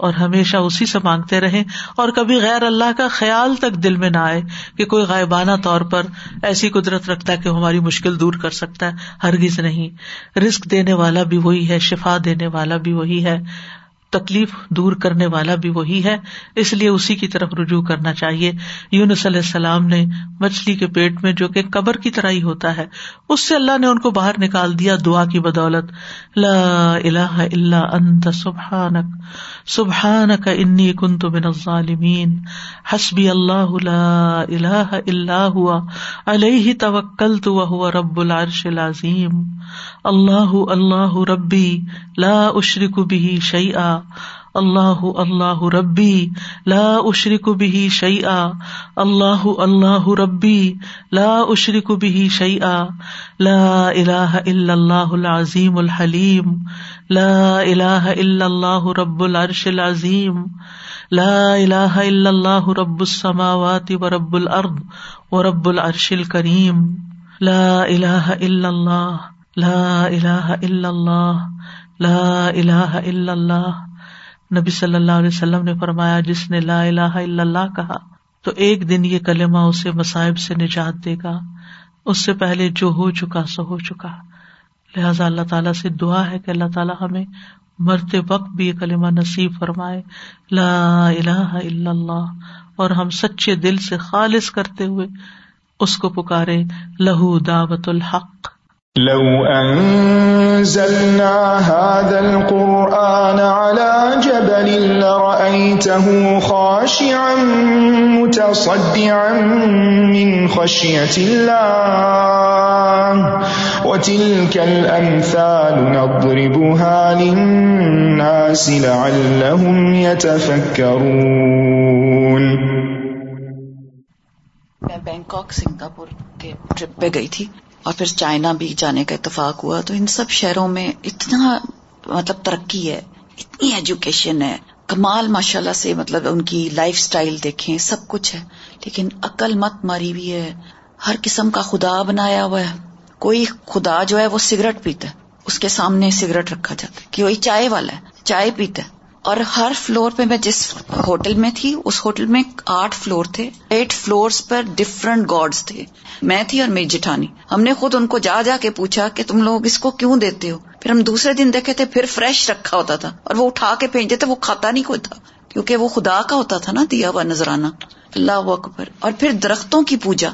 اور ہمیشہ اسی سے مانگتے رہیں، اور کبھی غیر اللہ کا خیال تک دل میں نہ آئے کہ کوئی غائبانہ طور پر ایسی قدرت رکھتا ہے کہ ہماری مشکل دور کر سکتا ہے. ہرگز نہیں. رزق دینے والا بھی وہی ہے، شفا دینے والا بھی وہی ہے، تکلیف دور کرنے والا بھی وہی ہے. اس لیے اسی کی طرف رجوع کرنا چاہیے. یونس علیہ السلام نے مچھلی کے پیٹ میں، جو کہ قبر کی طرح ہی ہوتا ہے، اس سے اللہ نے ان کو باہر نکال دیا دعا کی بدولت. لا الہ الا انت سبحانک سبحانک انی کنت من الظالمین. حسبی اللہ لا الہ الا ہوا علیہ توکلت وہو رب العرش العظیم. اللہ اللہ ربی لا اشرک بہ شیئا. اللہ اللہ ربی لا اشرک بہ شیئا. اللہ اللہ ربی لا اشرک بہ شیئا. لا الہ الا اللہ العظیم الحلیم. لا الہ الا اللہ رب العرش العظیم. لا الہ الا اللہ رب السماوات ورب الارض ورب العرش الکریم. لا الہ الا اللہ لا الہ الا اللہ لا الہ الا اللہ. نبی صلی اللہ علیہ وسلم نے فرمایا، جس نے لا الہ الا اللہ کہا تو ایک دن یہ کلمہ اسے مصائب سے نجات دے گا. اس سے پہلے جو ہو چکا سو ہو چکا. لہٰذا اللہ تعالیٰ سے دعا ہے کہ اللہ تعالیٰ ہمیں مرتے وقت بھی یہ کلمہ نصیب فرمائے، لا الہ الا اللہ، اور ہم سچے دل سے خالص کرتے ہوئے اس کو پکارے. لہو دعوت الحق. لو أنزلنا هذا القرآن على جبل لرأيته خاشعا متصدعا من خشية الله وتلك الأمثال نضربها للناس لعلهم يتفكرون. میں بینکاک سنگاپور کے ٹرپ پہ گئی تھی اور پھر چائنا بھی جانے کا اتفاق ہوا. تو ان سب شہروں میں اتنا مطلب ترقی ہے، اتنی ایجوکیشن ہے، کمال ماشاءاللہ سے، مطلب ان کی لائف سٹائل دیکھیں، سب کچھ ہے، لیکن عقل مت ماری ہوئی ہے. ہر قسم کا خدا بنایا ہوا ہے. کوئی خدا جو ہے وہ سگریٹ پیتا ہے، اس کے سامنے سگریٹ رکھا جاتا ہے. کوئی چائے والا ہے، چائے پیتا ہے. اور ہر فلور پہ، میں جس ہوٹل میں تھی اس ہوٹل میں 8 فلور تھے. 8 فلورز پر ڈفرنٹ گاڈز تھے. میں تھی اور میری جٹھانی. ہم نے خود ان کو جا کے پوچھا کہ تم لوگ اس کو کیوں دیتے ہو. پھر ہم دوسرے دن دیکھے تھے، پھر فریش رکھا ہوتا تھا اور وہ اٹھا کے پھینکتے تھے، وہ کھاتا نہیں کوئی تھا. کیونکہ وہ خدا کا ہوتا تھا نا دیا ہوا نذرانہ. اللہ اکبر. اور پھر درختوں کی پوجا,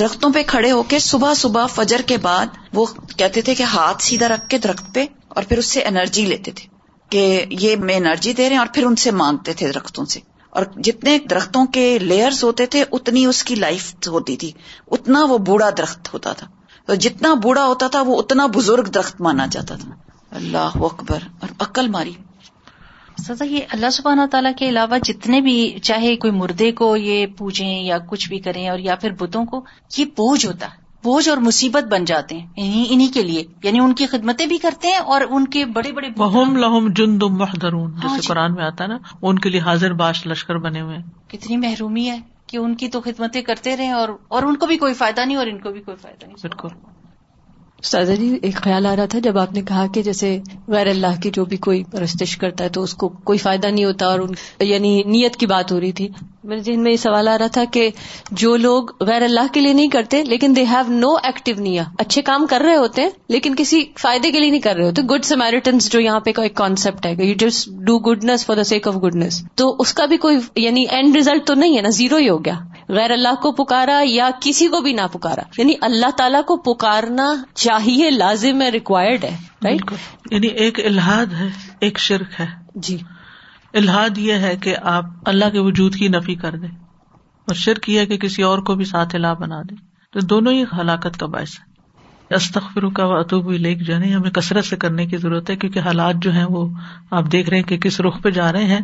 درختوں پہ کھڑے ہو کے صبح صبح فجر کے بعد وہ کہتے تھے کہ ہاتھ سیدھا رکھ کے درخت پہ, اور پھر اس سے انرجی لیتے تھے کہ یہ میں انرجی دے رہے ہیں, اور پھر ان سے مانگتے تھے درختوں سے. اور جتنے درختوں کے لیئرز ہوتے تھے اتنی اس کی لائف ہوتی تھی, اتنا وہ بوڑھا درخت ہوتا تھا. تو جتنا بوڑھا ہوتا تھا وہ اتنا بزرگ درخت مانا جاتا تھا. اللہ اکبر. اور عقل ماری. سزا یہ اللہ سبحانہ تعالیٰ کے علاوہ جتنے بھی, چاہے کوئی مردے کو یہ پوجیں یا کچھ بھی کریں, اور یا پھر بتوں کو, یہ بوجھ ہوتا ہے, بوجھ اور مصیبت بن جاتے ہیں انہی کے لیے. یعنی ان کی خدمتیں بھی کرتے ہیں اور ان کے بڑے بڑے وَهُمْ لَهُمْ جُنْدٌ مُحْضَرُونَ, جیسے قرآن میں آتا ہے نا, ان کے لیے حاضر باش لشکر بنے ہوئے ہیں. کتنی محرومی ہے کہ ان کی تو خدمتیں کرتے رہے اور ان کو بھی کوئی فائدہ نہیں اور ان کو بھی کوئی فائدہ نہیں. بالکل. استاذہ جی, ایک خیال آ رہا تھا جب آپ نے کہا کہ جیسے غیر اللہ کی جو بھی کوئی پرستش کرتا ہے تو اس کو کوئی فائدہ نہیں ہوتا, اور یعنی نیت کی بات ہو رہی تھی. میرے ذہن میں یہ سوال آ رہا تھا کہ جو لوگ غیر اللہ کے لیے نہیں کرتے لیکن دے ہیو نو ایکٹیو نیا, اچھے کام کر رہے ہوتے ہیں لیکن کسی فائدے کے لیے نہیں کر رہے ہوتے. گڈ سمیریٹنس جو یہاں پہ کا ایک کانسیپٹ ہے, you just do goodness for the sake of goodness, تو اس کا بھی کوئی یعنی اینڈ ریزلٹ تو نہیں ہے نا, زیرو ہی ہو گیا. غیر اللہ کو پکارا یا کسی کو بھی نہ پکارا, یعنی اللہ تعالیٰ کو پکارنا چاہیے, لازم ہے, ریکوائرڈ ہے, رائٹ؟ یعنی ایک الہاد ہے, ایک شرک ہے. جی, الہاد یہ ہے کہ آپ اللہ کے وجود کی نفی کر دیں, اور شرک یہ ہے کہ کسی اور کو بھی ساتھ الہ بنا دیں. تو دونوں ہی ہلاکت کا باعث ہے. استغفرک واتوب الیک جو ہے ہمیں کثرت سے کرنے کی ضرورت ہے, کیونکہ حالات جو ہیں وہ آپ دیکھ رہے ہیں کہ کس رخ پہ جا رہے ہیں.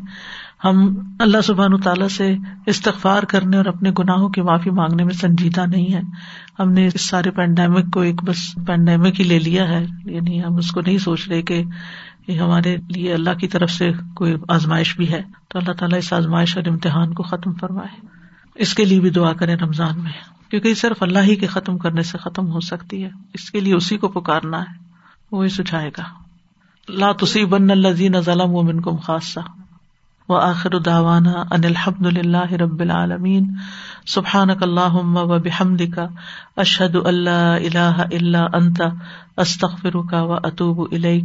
ہم اللہ سبحانہ تعالیٰ سے استغفار کرنے اور اپنے گناہوں کی معافی مانگنے میں سنجیدہ نہیں ہے. ہم نے اس سارے پینڈیمک کو ایک بس پینڈیمک ہی لے لیا ہے, یعنی ہم اس کو نہیں سوچ رہے کہ یہ ہمارے لیے اللہ کی طرف سے کوئی آزمائش بھی ہے. تو اللہ تعالیٰ اس آزمائش اور امتحان کو ختم فرمائے. اس کے لیے بھی دعا کریں رمضان میں, کیونکہ صرف اللہ ہی کے ختم کرنے سے ختم ہو سکتی ہے. اس کے لیے اسی کو پکارنا ہے, وہی سجھائے گا. لا تصیبن الذین ظلموا منکم خاصہ. وآخر دعوانا ان الحمد للہ رب العالمین. سبحانک اللہم وبحمدک اشہد ان لا الہ الا انت استغفرک واتوب الیک.